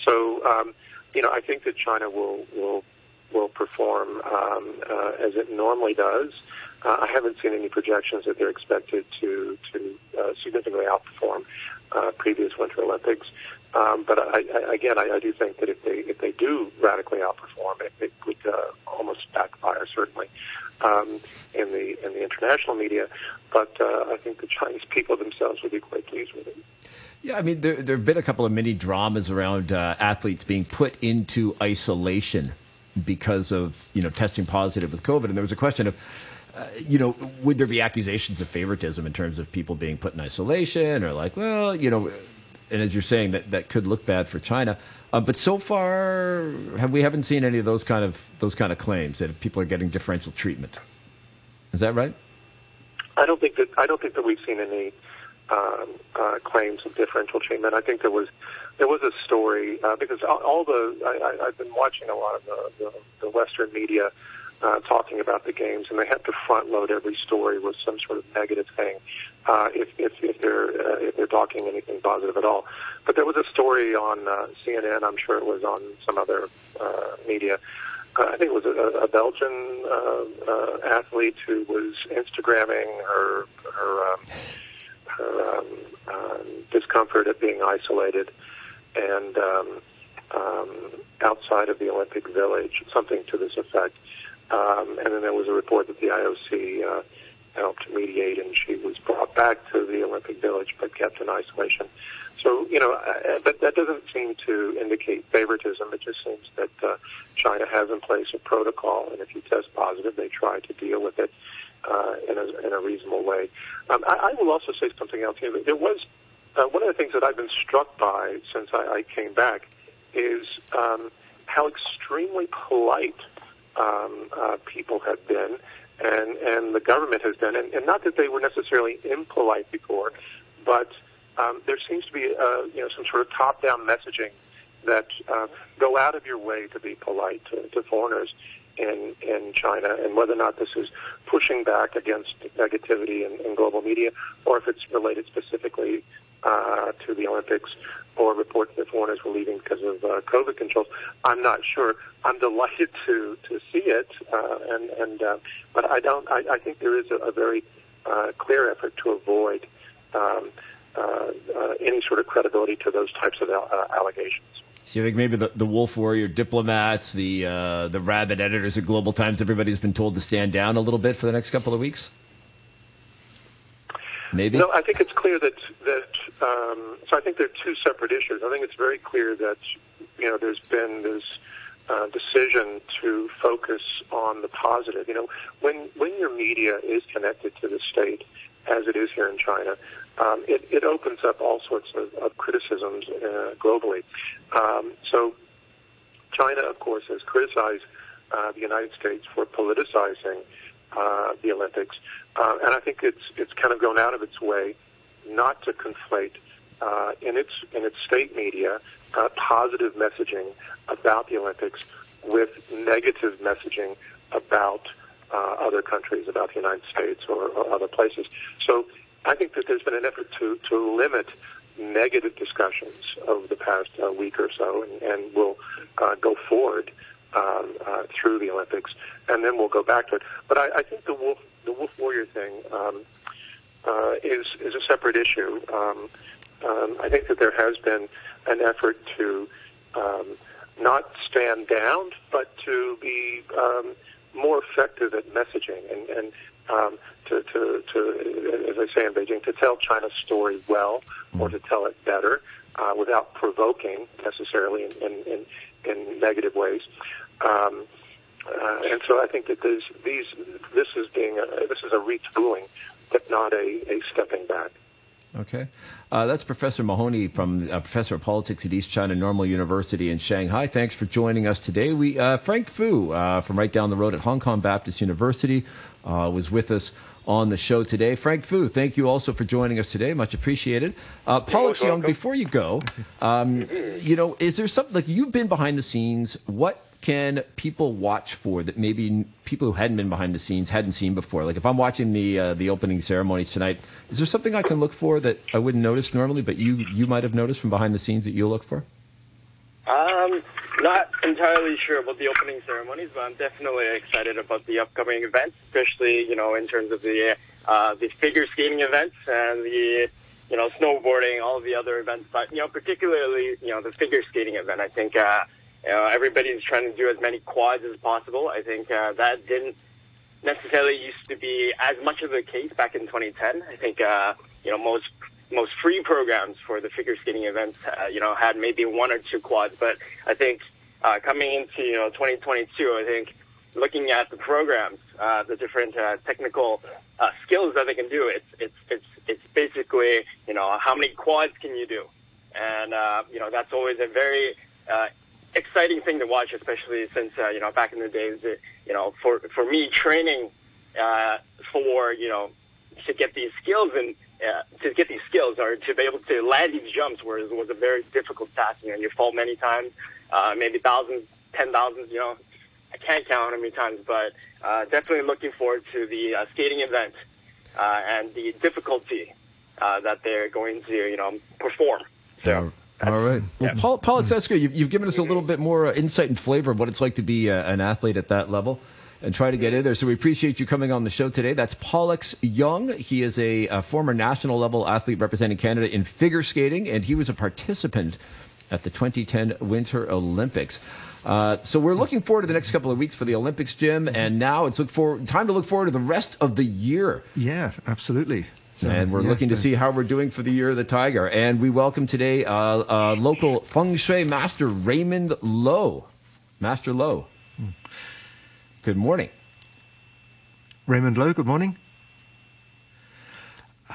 So, um, you know, I think that China will will will perform um, uh, as it normally does. Uh, I haven't seen any projections that they're expected to to uh, significantly outperform uh, previous Winter Olympics. Um, but I, I, again, I, I do think that if they if they do radically outperform, it, it would uh, almost backfire, certainly, um, in the in the international media. But uh, I think the Chinese people themselves would be quite pleased with it. Yeah, I mean, there there have been a couple of mini dramas around uh, athletes being put into isolation because of you know testing positive with COVID, and there was a question of. Uh, you know, would there be accusations of favoritism in terms of people being put in isolation or like, well, you know, and as you're saying, that, that could look bad for China. Uh, but so far, have, we haven't seen any of those kind of those kind of claims that people are getting differential treatment. Is that right? I don't think that I don't think that we've seen any um, uh, claims of differential treatment. I think there was there was a story uh, because all, all the I, I, I've been watching a lot of the, the, the Western media uh, talking about the games, and they have to front load every story with some sort of negative thing uh, if, if, if they're uh, if they're talking anything positive at all. But there was a story on uh, C N N. I'm sure it was on some other uh, media. Uh, I think it was a, a Belgian uh, uh, athlete who was Instagramming her her, um, her um, uh, discomfort at being isolated and um, um, outside of the Olympic Village, something to this effect. Um, and then there was a report that the I O C uh, helped mediate, and she was brought back to the Olympic Village but kept in isolation. So, you know, but that doesn't seem to indicate favoritism. It just seems that uh, China has in place a protocol, and if you test positive, they try to deal with it uh, in, a, in a reasonable way. Um, I, I will also say something else here. There was uh, one of the things that I've been struck by since I, I came back is um, how extremely polite um, uh, people have been, and, and the government has been, and, and not that they were necessarily impolite before, but Um, there seems to be, uh, you know, some sort of top-down messaging that uh, go out of your way to be polite to, to foreigners in in China, and whether or not this is pushing back against negativity in, in global media, or if it's related specifically uh, to the Olympics, or reports that foreigners were leaving because of uh, COVID controls, I'm not sure. I'm delighted to to see it, uh, and and uh, but I don't. I, I think there is a, a very uh, clear effort to avoid Um, Uh, uh, any sort of credibility to those types of uh, allegations. So you think maybe the, the wolf warrior diplomats, the uh, the rabid editors at Global Times, everybody's been told to stand down a little bit for the next couple of weeks? Maybe? No, I think it's clear that, that um, so I think there are two separate issues. I think it's very clear that, you know, there's been this uh, decision to focus on the positive. You know, when when your media is connected to the state, as it is here in China, um, it, it opens up all sorts of, of criticisms uh, globally. Um, so China, of course, has criticized uh, the United States for politicizing uh, the Olympics, uh, and I think it's it's kind of gone out of its way not to conflate uh, in its in its state media uh, positive messaging about the Olympics with negative messaging about Uh, other countries, about the United States or, or other places. So I think that there's been an effort to, to limit negative discussions over the past uh, week or so, and, and we'll uh, go forward um, uh, through the Olympics, and then we'll go back to it. But I, I think the wolf, the wolf warrior thing um, uh, is, is a separate issue. Um, um, I think that there has been an effort to um, not stand down, but to be Um, more effective at messaging and, and um, to, to, to, as I say in Beijing, to tell China's story well, or to tell it better uh, without provoking necessarily in, in, in negative ways. Um, uh, and so I think that there's these, this is being a, this is a retooling, but not a, a stepping back. Okay. Uh, that's Professor Mahoney, from uh, Professor of Politics at East China Normal University in Shanghai. Thanks for joining us today. We uh, Frank Fu uh, from right down the road at Hong Kong Baptist University uh, was with us on the show today. Frank Fu, thank you also for joining us today. Much appreciated. Uh, Pollux Young, before you go, um, you know, is there something, like, you've been behind the scenes, what can people watch for that maybe people who hadn't been behind the scenes hadn't seen before? Like, if I'm watching the uh, the opening ceremonies tonight, is there something I can look for that I wouldn't notice normally, but you, you might have noticed from behind the scenes that you'll look for? Um, not entirely sure about the opening ceremonies, but I'm definitely excited about the upcoming events, especially, you know, in terms of the uh, the figure skating events and the, you know, snowboarding, all the other events. But, you know, particularly, you know, the figure skating event, I think uh, you know, everybody's trying to do as many quads as possible. I think uh, that didn't necessarily used to be as much of the case back in twenty ten. I think, uh, you know, most most free programs for the figure skating events, uh, you know, had maybe one or two quads. But I think uh, coming into, you know, twenty twenty-two, I think looking at the programs, uh, the different uh, technical uh, skills that they can do, it's, it's, it's, it's basically, you know, how many quads can you do? And, uh, you know, that's always a very uh, exciting thing to watch, especially since, uh, you know, back in the days, you know, for, for me, training uh, for, you know, to get these skills and uh, to get these skills or to be able to land these jumps was was a very difficult task. You know, you fall many times, uh, maybe thousands, ten thousands. You know, I can't count how many times, but uh, definitely looking forward to the uh, skating event uh, and the difficulty uh, that they're going to, you know, perform. So. All right. Well, Paul, Paul Etzeska, you've, you've given us a little bit more uh, insight and flavor of what it's like to be uh, an athlete at that level and try to get in there. So we appreciate you coming on the show today. That's Pollux Young. He is a, a former national level athlete representing Canada in figure skating, and he was a participant at the twenty ten Winter Olympics. Uh, so we're looking forward to the next couple of weeks for the Olympics, Jim, and now it's look forward, time to look forward to the rest of the year. Yeah, absolutely. So, and we're yeah, looking to yeah. see how we're doing for the Year of the Tiger. And we welcome today uh, uh, local Feng Shui Master Raymond Lo. Master Lo, good morning. Raymond Lo, good morning.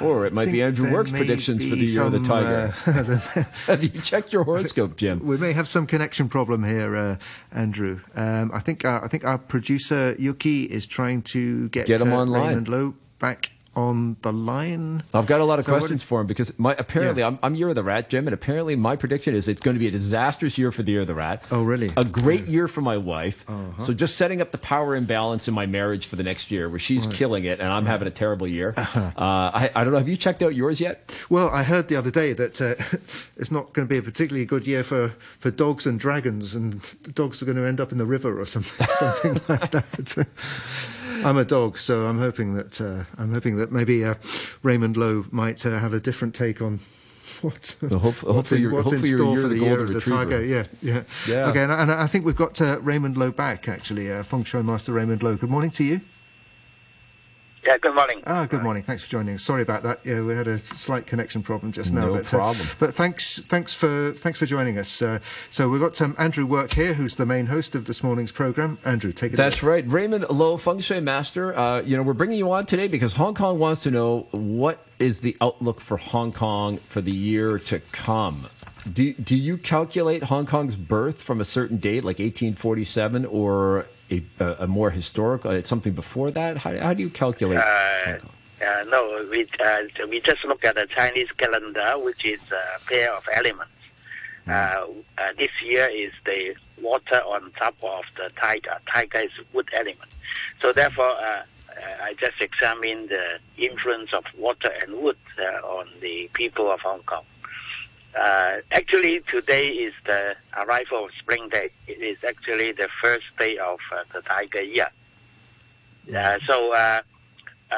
Or it might be Andrew Work's predictions for the Year some, of the Tiger. Uh, have you checked your horoscope, Jim? We may have some connection problem here, uh, Andrew. Um, I think uh, I think our producer Yuki is trying to get, get him uh, online. Raymond Lo back on the line. I've got a lot of so questions for him because my apparently yeah. I'm, I'm Year of the Rat, Jim, and apparently my prediction is it's going to be a disastrous year for the Year of the Rat. Oh, really? A great yeah. year for my wife. Uh-huh. So just setting up the power imbalance in my marriage for the next year where she's right. killing it and I'm right. having a terrible year. Uh-huh. Uh, I, I don't know. Have you checked out yours yet? Well, I heard the other day that uh, it's not going to be a particularly good year for, for dogs and dragons, and the dogs are going to end up in the river or something, something like that. I'm a dog, so I'm hoping that uh, I'm hoping that maybe uh, Raymond Lo might uh, have a different take on what well, hopefully, what's in, what's in store for the Year of the Tiger. Yeah, yeah, yeah. Okay, and, and I think we've got uh, Raymond Lo back actually. Uh, Feng Shui Master Raymond Lo. Good morning to you. Yeah, good morning. Ah, good morning. Thanks for joining us. Sorry about that. Yeah, we had a slight connection problem just now. No but, problem. Uh, but thanks, thanks for thanks for joining us. Uh, so we've got um, Andrew Work here, who's the main host of this morning's program. Andrew, take it. That's away. Right, Raymond Lo, Feng Shui Master. Uh, you know, we're bringing you on today because Hong Kong wants to know what is the outlook for Hong Kong for the year to come. Do do you calculate Hong Kong's birth from a certain date, like eighteen forty-seven, or A, a more historical, something before that? How, how do you calculate? Uh, uh, no, we, uh, we just look at the Chinese calendar, which is a pair of elements. Mm. Uh, uh, this year is the water on top of the tiger. Tiger is wood element. So therefore, uh, I just examine the influence of water and wood uh, on the people of Hong Kong. Uh, actually, today is the arrival of spring day. It is actually the first day of uh, the Tiger Year. Uh, so uh, uh,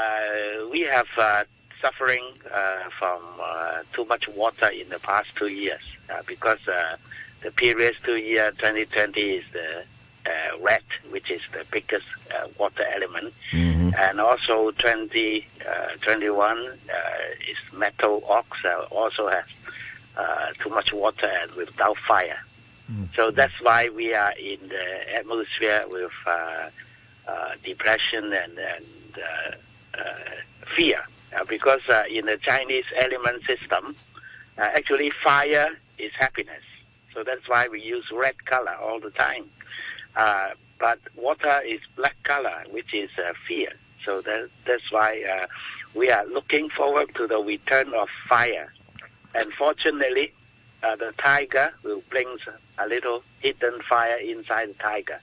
we have uh, suffering uh, from uh, too much water in the past two years uh, because uh, the previous two years, twenty twenty, is the uh, red, which is the biggest uh, water element, mm-hmm. and also twenty twenty-one uh, is metal ox, uh, also has Uh, too much water and without fire. Mm. So that's why we are in the atmosphere with uh, uh, depression and, and uh, uh, fear. Uh, because uh, in the Chinese element system, uh, actually fire is happiness. So that's why we use red color all the time. Uh, but water is black color, which is uh, fear. So that, that's why uh, we are looking forward to the return of fire. Unfortunately, uh, the tiger will bring a little hidden fire inside the tiger.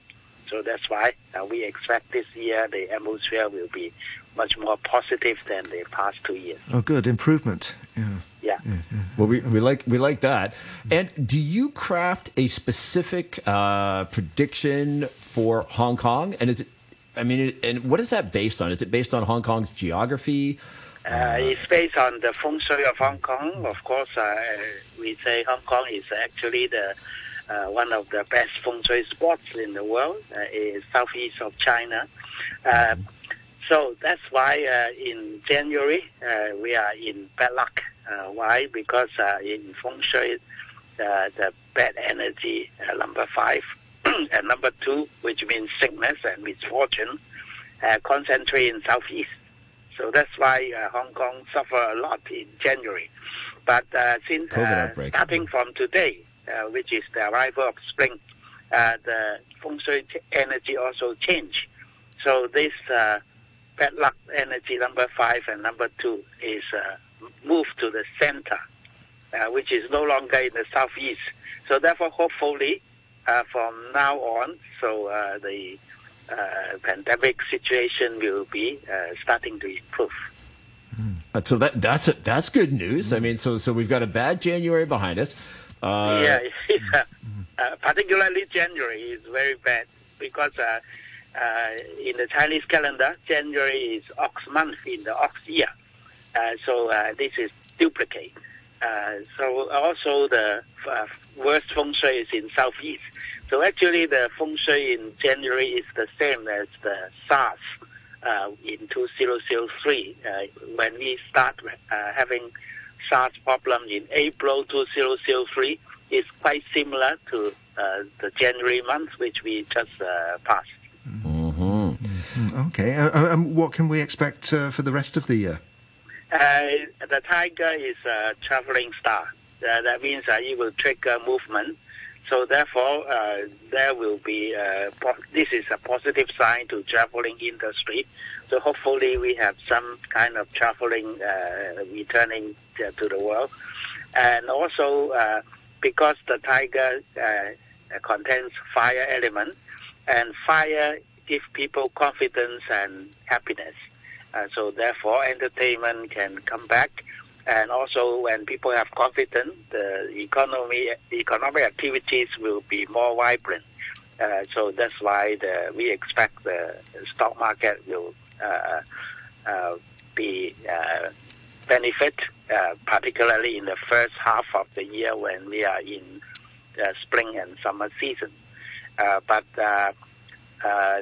So that's why uh, we expect this year the atmosphere will be much more positive than the past two years. Oh, good. Improvement. Yeah. Yeah. yeah, yeah. Well, we, we, like, we like that. And do you craft a specific uh, prediction for Hong Kong? And is it, I mean, and what is that based on? Is it based on Hong Kong's geography? Uh, it's based on the feng shui of Hong Kong. Of course, uh, we say Hong Kong is actually the uh, one of the best feng shui spots in the world, uh, is southeast of China. Uh, so that's why uh, in January uh, we are in bad luck. Uh, why? Because uh, in feng shui, uh, the bad energy, uh, number five, and number two, which means sickness and misfortune, uh, concentrate in southeast. So that's why uh, Hong Kong suffer a lot in January. But uh, since uh, starting from today, uh, which is the arrival of spring, uh, the feng shui energy also change. So this uh, bad luck energy number five and number two is uh, moved to the center, uh, which is no longer in the southeast. So therefore, hopefully, uh, from now on, so uh, the uh, pandemic situation will be uh, starting to improve. Mm. So that that's a, that's good news. Mm. I mean, so so we've got a bad January behind us. Uh, yeah, yeah. Uh, particularly January is very bad because uh, uh, in the Chinese calendar, January is ox month in the ox year. Uh, so uh, this is duplicate. Uh, so also the uh, worst feng shui is in southeast. So actually the feng shui in January is the same as the SARS uh, in two thousand three uh, when we start uh, having SARS problem in April two thousand three is quite similar to uh, the January month, which we just uh, passed. Mm-hmm. Mm-hmm. Okay. Uh, um, what can we expect uh, for the rest of the year? Uh, the tiger is a traveling star. Uh, that means that it will trigger movement. So therefore, uh, there will be, a, this is a positive sign to traveling industry. So hopefully we have some kind of traveling uh, returning to the world. And also, uh, because the tiger uh, contains fire element, and fire gives people confidence and happiness. Uh, so therefore, entertainment can come back. And also, when people have confidence, the economy, economic activities will be more vibrant. Uh, so that's why the, we expect the stock market will uh, uh, be uh, benefit, uh, particularly in the first half of the year when we are in uh, spring and summer season. Uh, but uh, uh,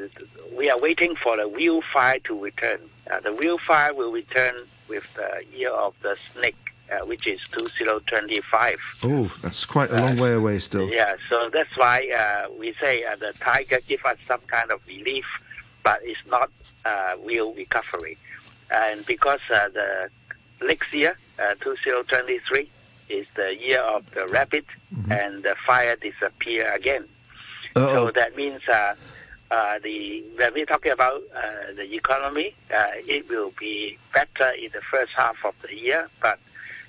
we are waiting for the real fire to return. Uh, the real fire will return with the Year of the Snake, uh, which is two thousand twenty-five. Oh, that's quite a long uh, way away still. Yeah, so that's why uh, we say uh, the tiger gives us some kind of relief, but it's not uh, real recovery. And because uh, the next year, uh, two thousand twenty-three, is the Year of the Rabbit, mm-hmm. and the fire disappear again. Uh-oh. So that means... Uh, Uh, the when we're talking about uh, the economy, uh, it will be better in the first half of the year, but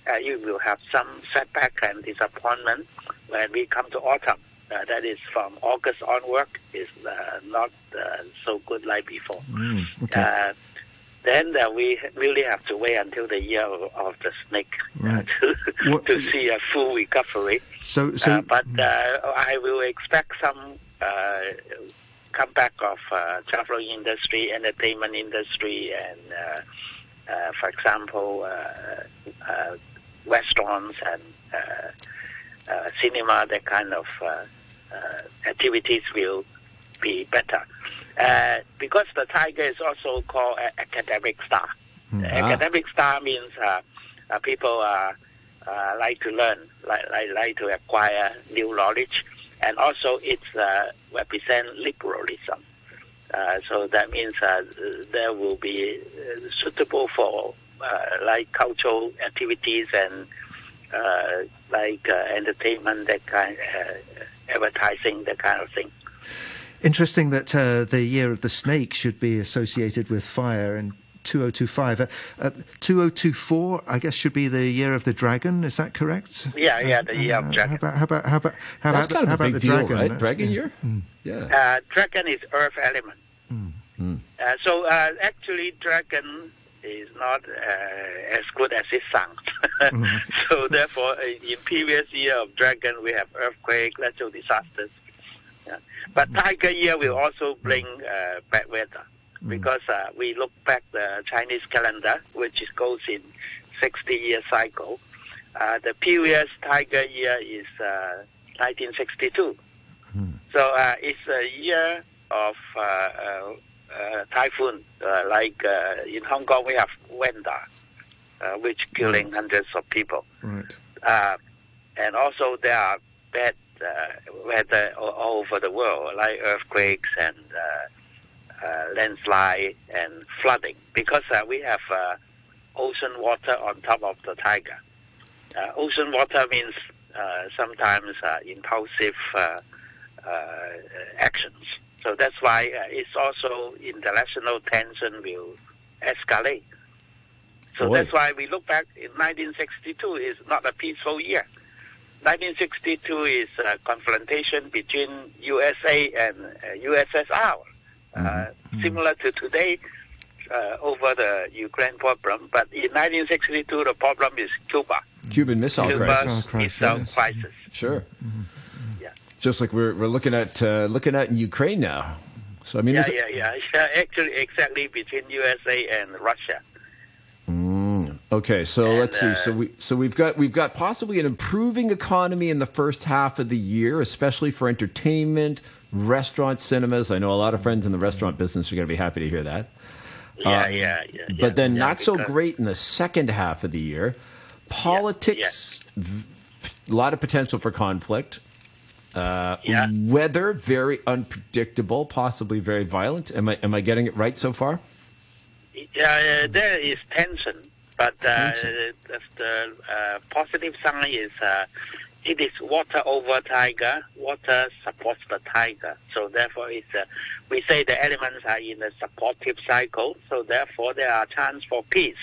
uh, you will have some setback and disappointment when we come to autumn. Uh, that is from August onward, is uh, not uh, so good like before. Mm, okay. uh, then uh, we really have to wait until the Year of, of the Snake right. uh, to, what, to see a full recovery. So, so uh, But uh, I will expect some... Uh, comeback of uh, travel industry, entertainment industry, and uh, uh, for example, uh, uh, restaurants and uh, uh, cinema, that kind of uh, uh, activities will be better. Uh, because the tiger is also called an academic star. Mm-hmm. Academic star means uh, uh, people uh, uh, like to learn, like, like, like to acquire new knowledge. And also, it uh, represents liberalism. Uh, so that means uh, there will be suitable for uh, like cultural activities and uh, like uh, entertainment, that kind, uh, advertising, that kind of thing. Interesting that uh, the Year of the Snake should be associated with fire and two thousand twenty-five. Uh, uh, two thousand twenty-four, I guess, should be the Year of the Dragon. Is that correct? Yeah, yeah, the Year uh, of Dragon. How about how about how about how That's about, kind of how about the deal, dragon? Right? Dragon yeah. year. Mm. Yeah. Uh, dragon is earth element. Mm. Mm. Uh, so uh, actually, dragon is not uh, as good as it sounds. mm. So therefore, in previous Year of Dragon, we have earthquake, natural disasters. Yeah. But tiger year will also bring uh, bad weather. Because uh, we look back the Chinese calendar, which goes in sixty-year cycle. Uh, the previous tiger year is uh, nineteen sixty-two. Hmm. So uh, it's a year of uh, uh, uh, typhoon. Uh, like uh, in Hong Kong, we have Wenda, uh, which killing right. hundreds of people. Right. Uh, and also there are bad uh, weather all over the world, like earthquakes and... Uh, Uh, landslide and flooding, because uh, we have uh, ocean water on top of the tiger. Uh, ocean water means uh, sometimes uh, impulsive uh, uh, actions. So that's why uh, it's also international tension will escalate. So Boy. that's why we look back in nineteen sixty-two is not a peaceful year. nineteen sixty-two is a confrontation between U S A and U S S R, mm-hmm. uh, similar to today uh, over the Ukraine problem. But in nineteen sixty-two, the problem is Cuba. Cuban Missile Cuba's Crisis. Yes. crisis. Sure. Mm-hmm. Yeah. Just like we're we're looking at uh, looking at Ukraine now. So I mean, yeah, yeah, yeah, yeah. Actually, exactly between U S A and Russia. Okay, so and, let's see. Uh, so we so we've got we've got possibly an improving economy in the first half of the year, especially for entertainment, restaurants, cinemas. I know a lot of friends in the restaurant business are going to be happy to hear that. Yeah, uh, yeah, yeah. But yeah, then yeah, not so great in the second half of the year. Politics, yeah, yeah. V- a lot of potential for conflict. Uh, yeah. Weather, very unpredictable, possibly very violent. Am I am I getting it right so far? Yeah, uh, there is tension. But uh, the uh, positive sign is uh, it is water over tiger. Water supports the tiger. So therefore, it's, uh, we say the elements are in a supportive cycle. So therefore, there are chances for peace.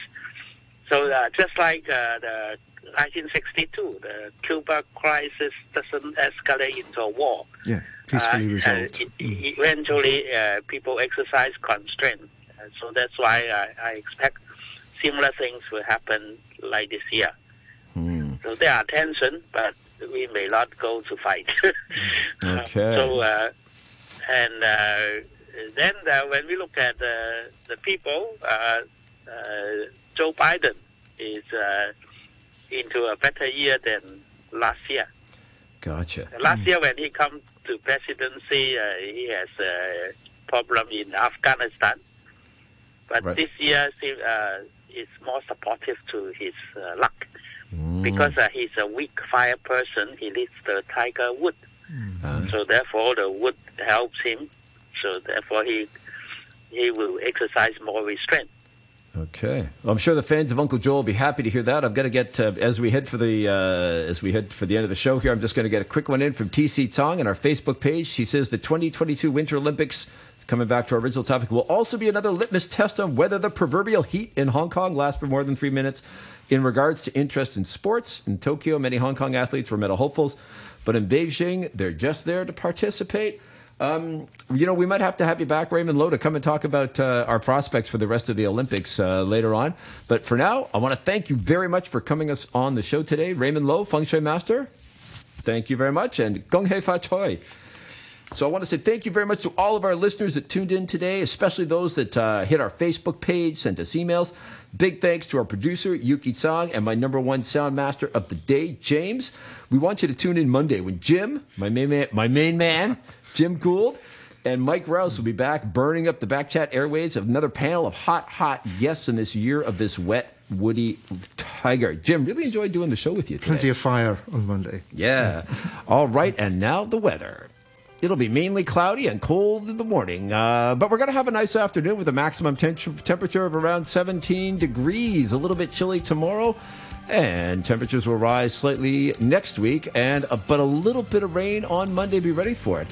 So uh, just like uh, the nineteen sixty-two, the Cuba crisis doesn't escalate into a war. Yeah, peacefully uh, resolved. Uh, mm. Eventually, uh, people exercise constraint. Uh, so that's why I, I expect similar things will happen like this year. Mm. So there are tension, but we may not go to fight. Okay. So uh, and uh, then uh, when we look at uh, the people, uh, uh, Joe Biden is uh, into a better year than last year. Gotcha. Last mm. year when he come to presidency, uh, he has a problem in Afghanistan, but right. this year. Uh, is more supportive to his uh, luck mm. because uh, he's a weak fire person. He needs the tiger wood, mm. so therefore the wood helps him. So therefore he he will exercise more restraint. Okay, well, I'm sure the fans of Uncle Joel will be happy to hear that. I'm going to get uh, as we head for the uh, as we head for the end of the show here. I'm just going to get a quick one in from T C Tong on our Facebook page. She says the twenty twenty-two Winter Olympics. Coming back to our original topic, will also be another litmus test on whether the proverbial heat in Hong Kong lasts for more than three minutes. In regards to interest in sports, in Tokyo, many Hong Kong athletes were medal hopefuls, but in Beijing, they're just there to participate. Um, you know, we might have to have you back, Raymond Lo, to come and talk about uh, our prospects for the rest of the Olympics uh, later on. But for now, I want to thank you very much for coming us on the show today. Raymond Lo, Feng Shui Master, thank you very much, and Gong Hei Fa Choi. So I want to say thank you very much to all of our listeners that tuned in today, especially those that uh, hit our Facebook page, sent us emails. Big thanks to our producer, Yuki Tsang, and my number one sound master of the day, James. We want you to tune in Monday when Jim, my main man, my main man Jim Gould, and Mike Rouse will be back burning up the backchat airwaves of another panel of hot, hot guests in this year of this wet, woody tiger. Jim, really enjoyed doing the show with you today. Plenty of fire on Monday. Yeah. All right, and now the weather. It'll be mainly cloudy and cold in the morning, uh, but we're going to have a nice afternoon with a maximum ten- temperature of around seventeen degrees, a little bit chilly tomorrow, and temperatures will rise slightly next week, and uh, but a little bit of rain on Monday. Be ready for it.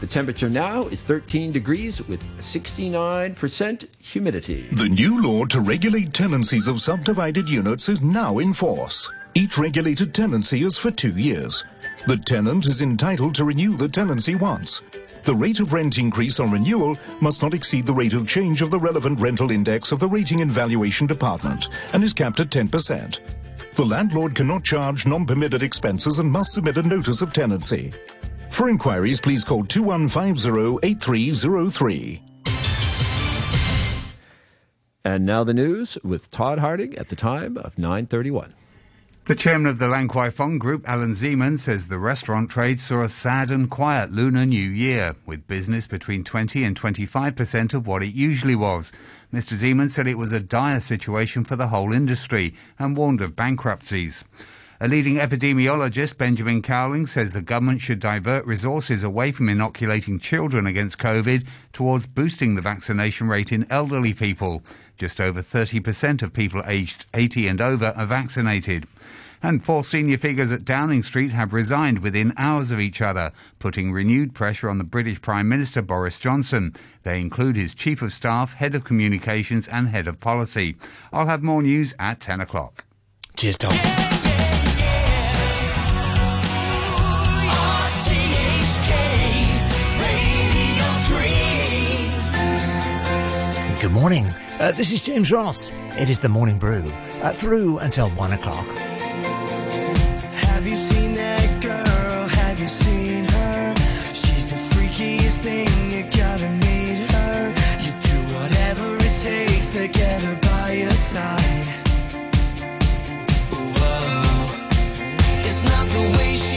The temperature now is thirteen degrees with sixty-nine percent humidity. The new law to regulate tenancies of subdivided units is now in force. Each regulated tenancy is for two years. The tenant is entitled to renew the tenancy once. The rate of rent increase on renewal must not exceed the rate of change of the relevant rental index of the Rating and Valuation Department and is capped at ten percent. The landlord cannot charge non-permitted expenses and must submit a notice of tenancy. For inquiries, please call two one five zero eight three zero three. And now the news with Todd Harding at the time of nine thirty-one. The chairman of the Lan Kwai Fong Group, Alan Zeman, says the restaurant trade saw a sad and quiet Lunar New Year, with business between twenty and twenty-five percent of what it usually was. Mister Zeman said it was a dire situation for the whole industry and warned of bankruptcies. A leading epidemiologist, Benjamin Cowling, says the government should divert resources away from inoculating children against COVID towards boosting the vaccination rate in elderly people. Just over thirty percent of people aged eighty and over are vaccinated. And four senior figures at Downing Street have resigned within hours of each other, putting renewed pressure on the British Prime Minister Boris Johnson. They include his Chief of Staff, Head of Communications and Head of Policy. I'll have more news at ten o'clock. Cheers, Tom. Yeah! Good morning. Uh, this is James Ross. It is the Morning Brew, uh, through until one o'clock. Have you seen that girl? Have you seen her? She's the freakiest thing. You gotta meet her. You do whatever it takes to get her by your side. Whoa, it's not the way she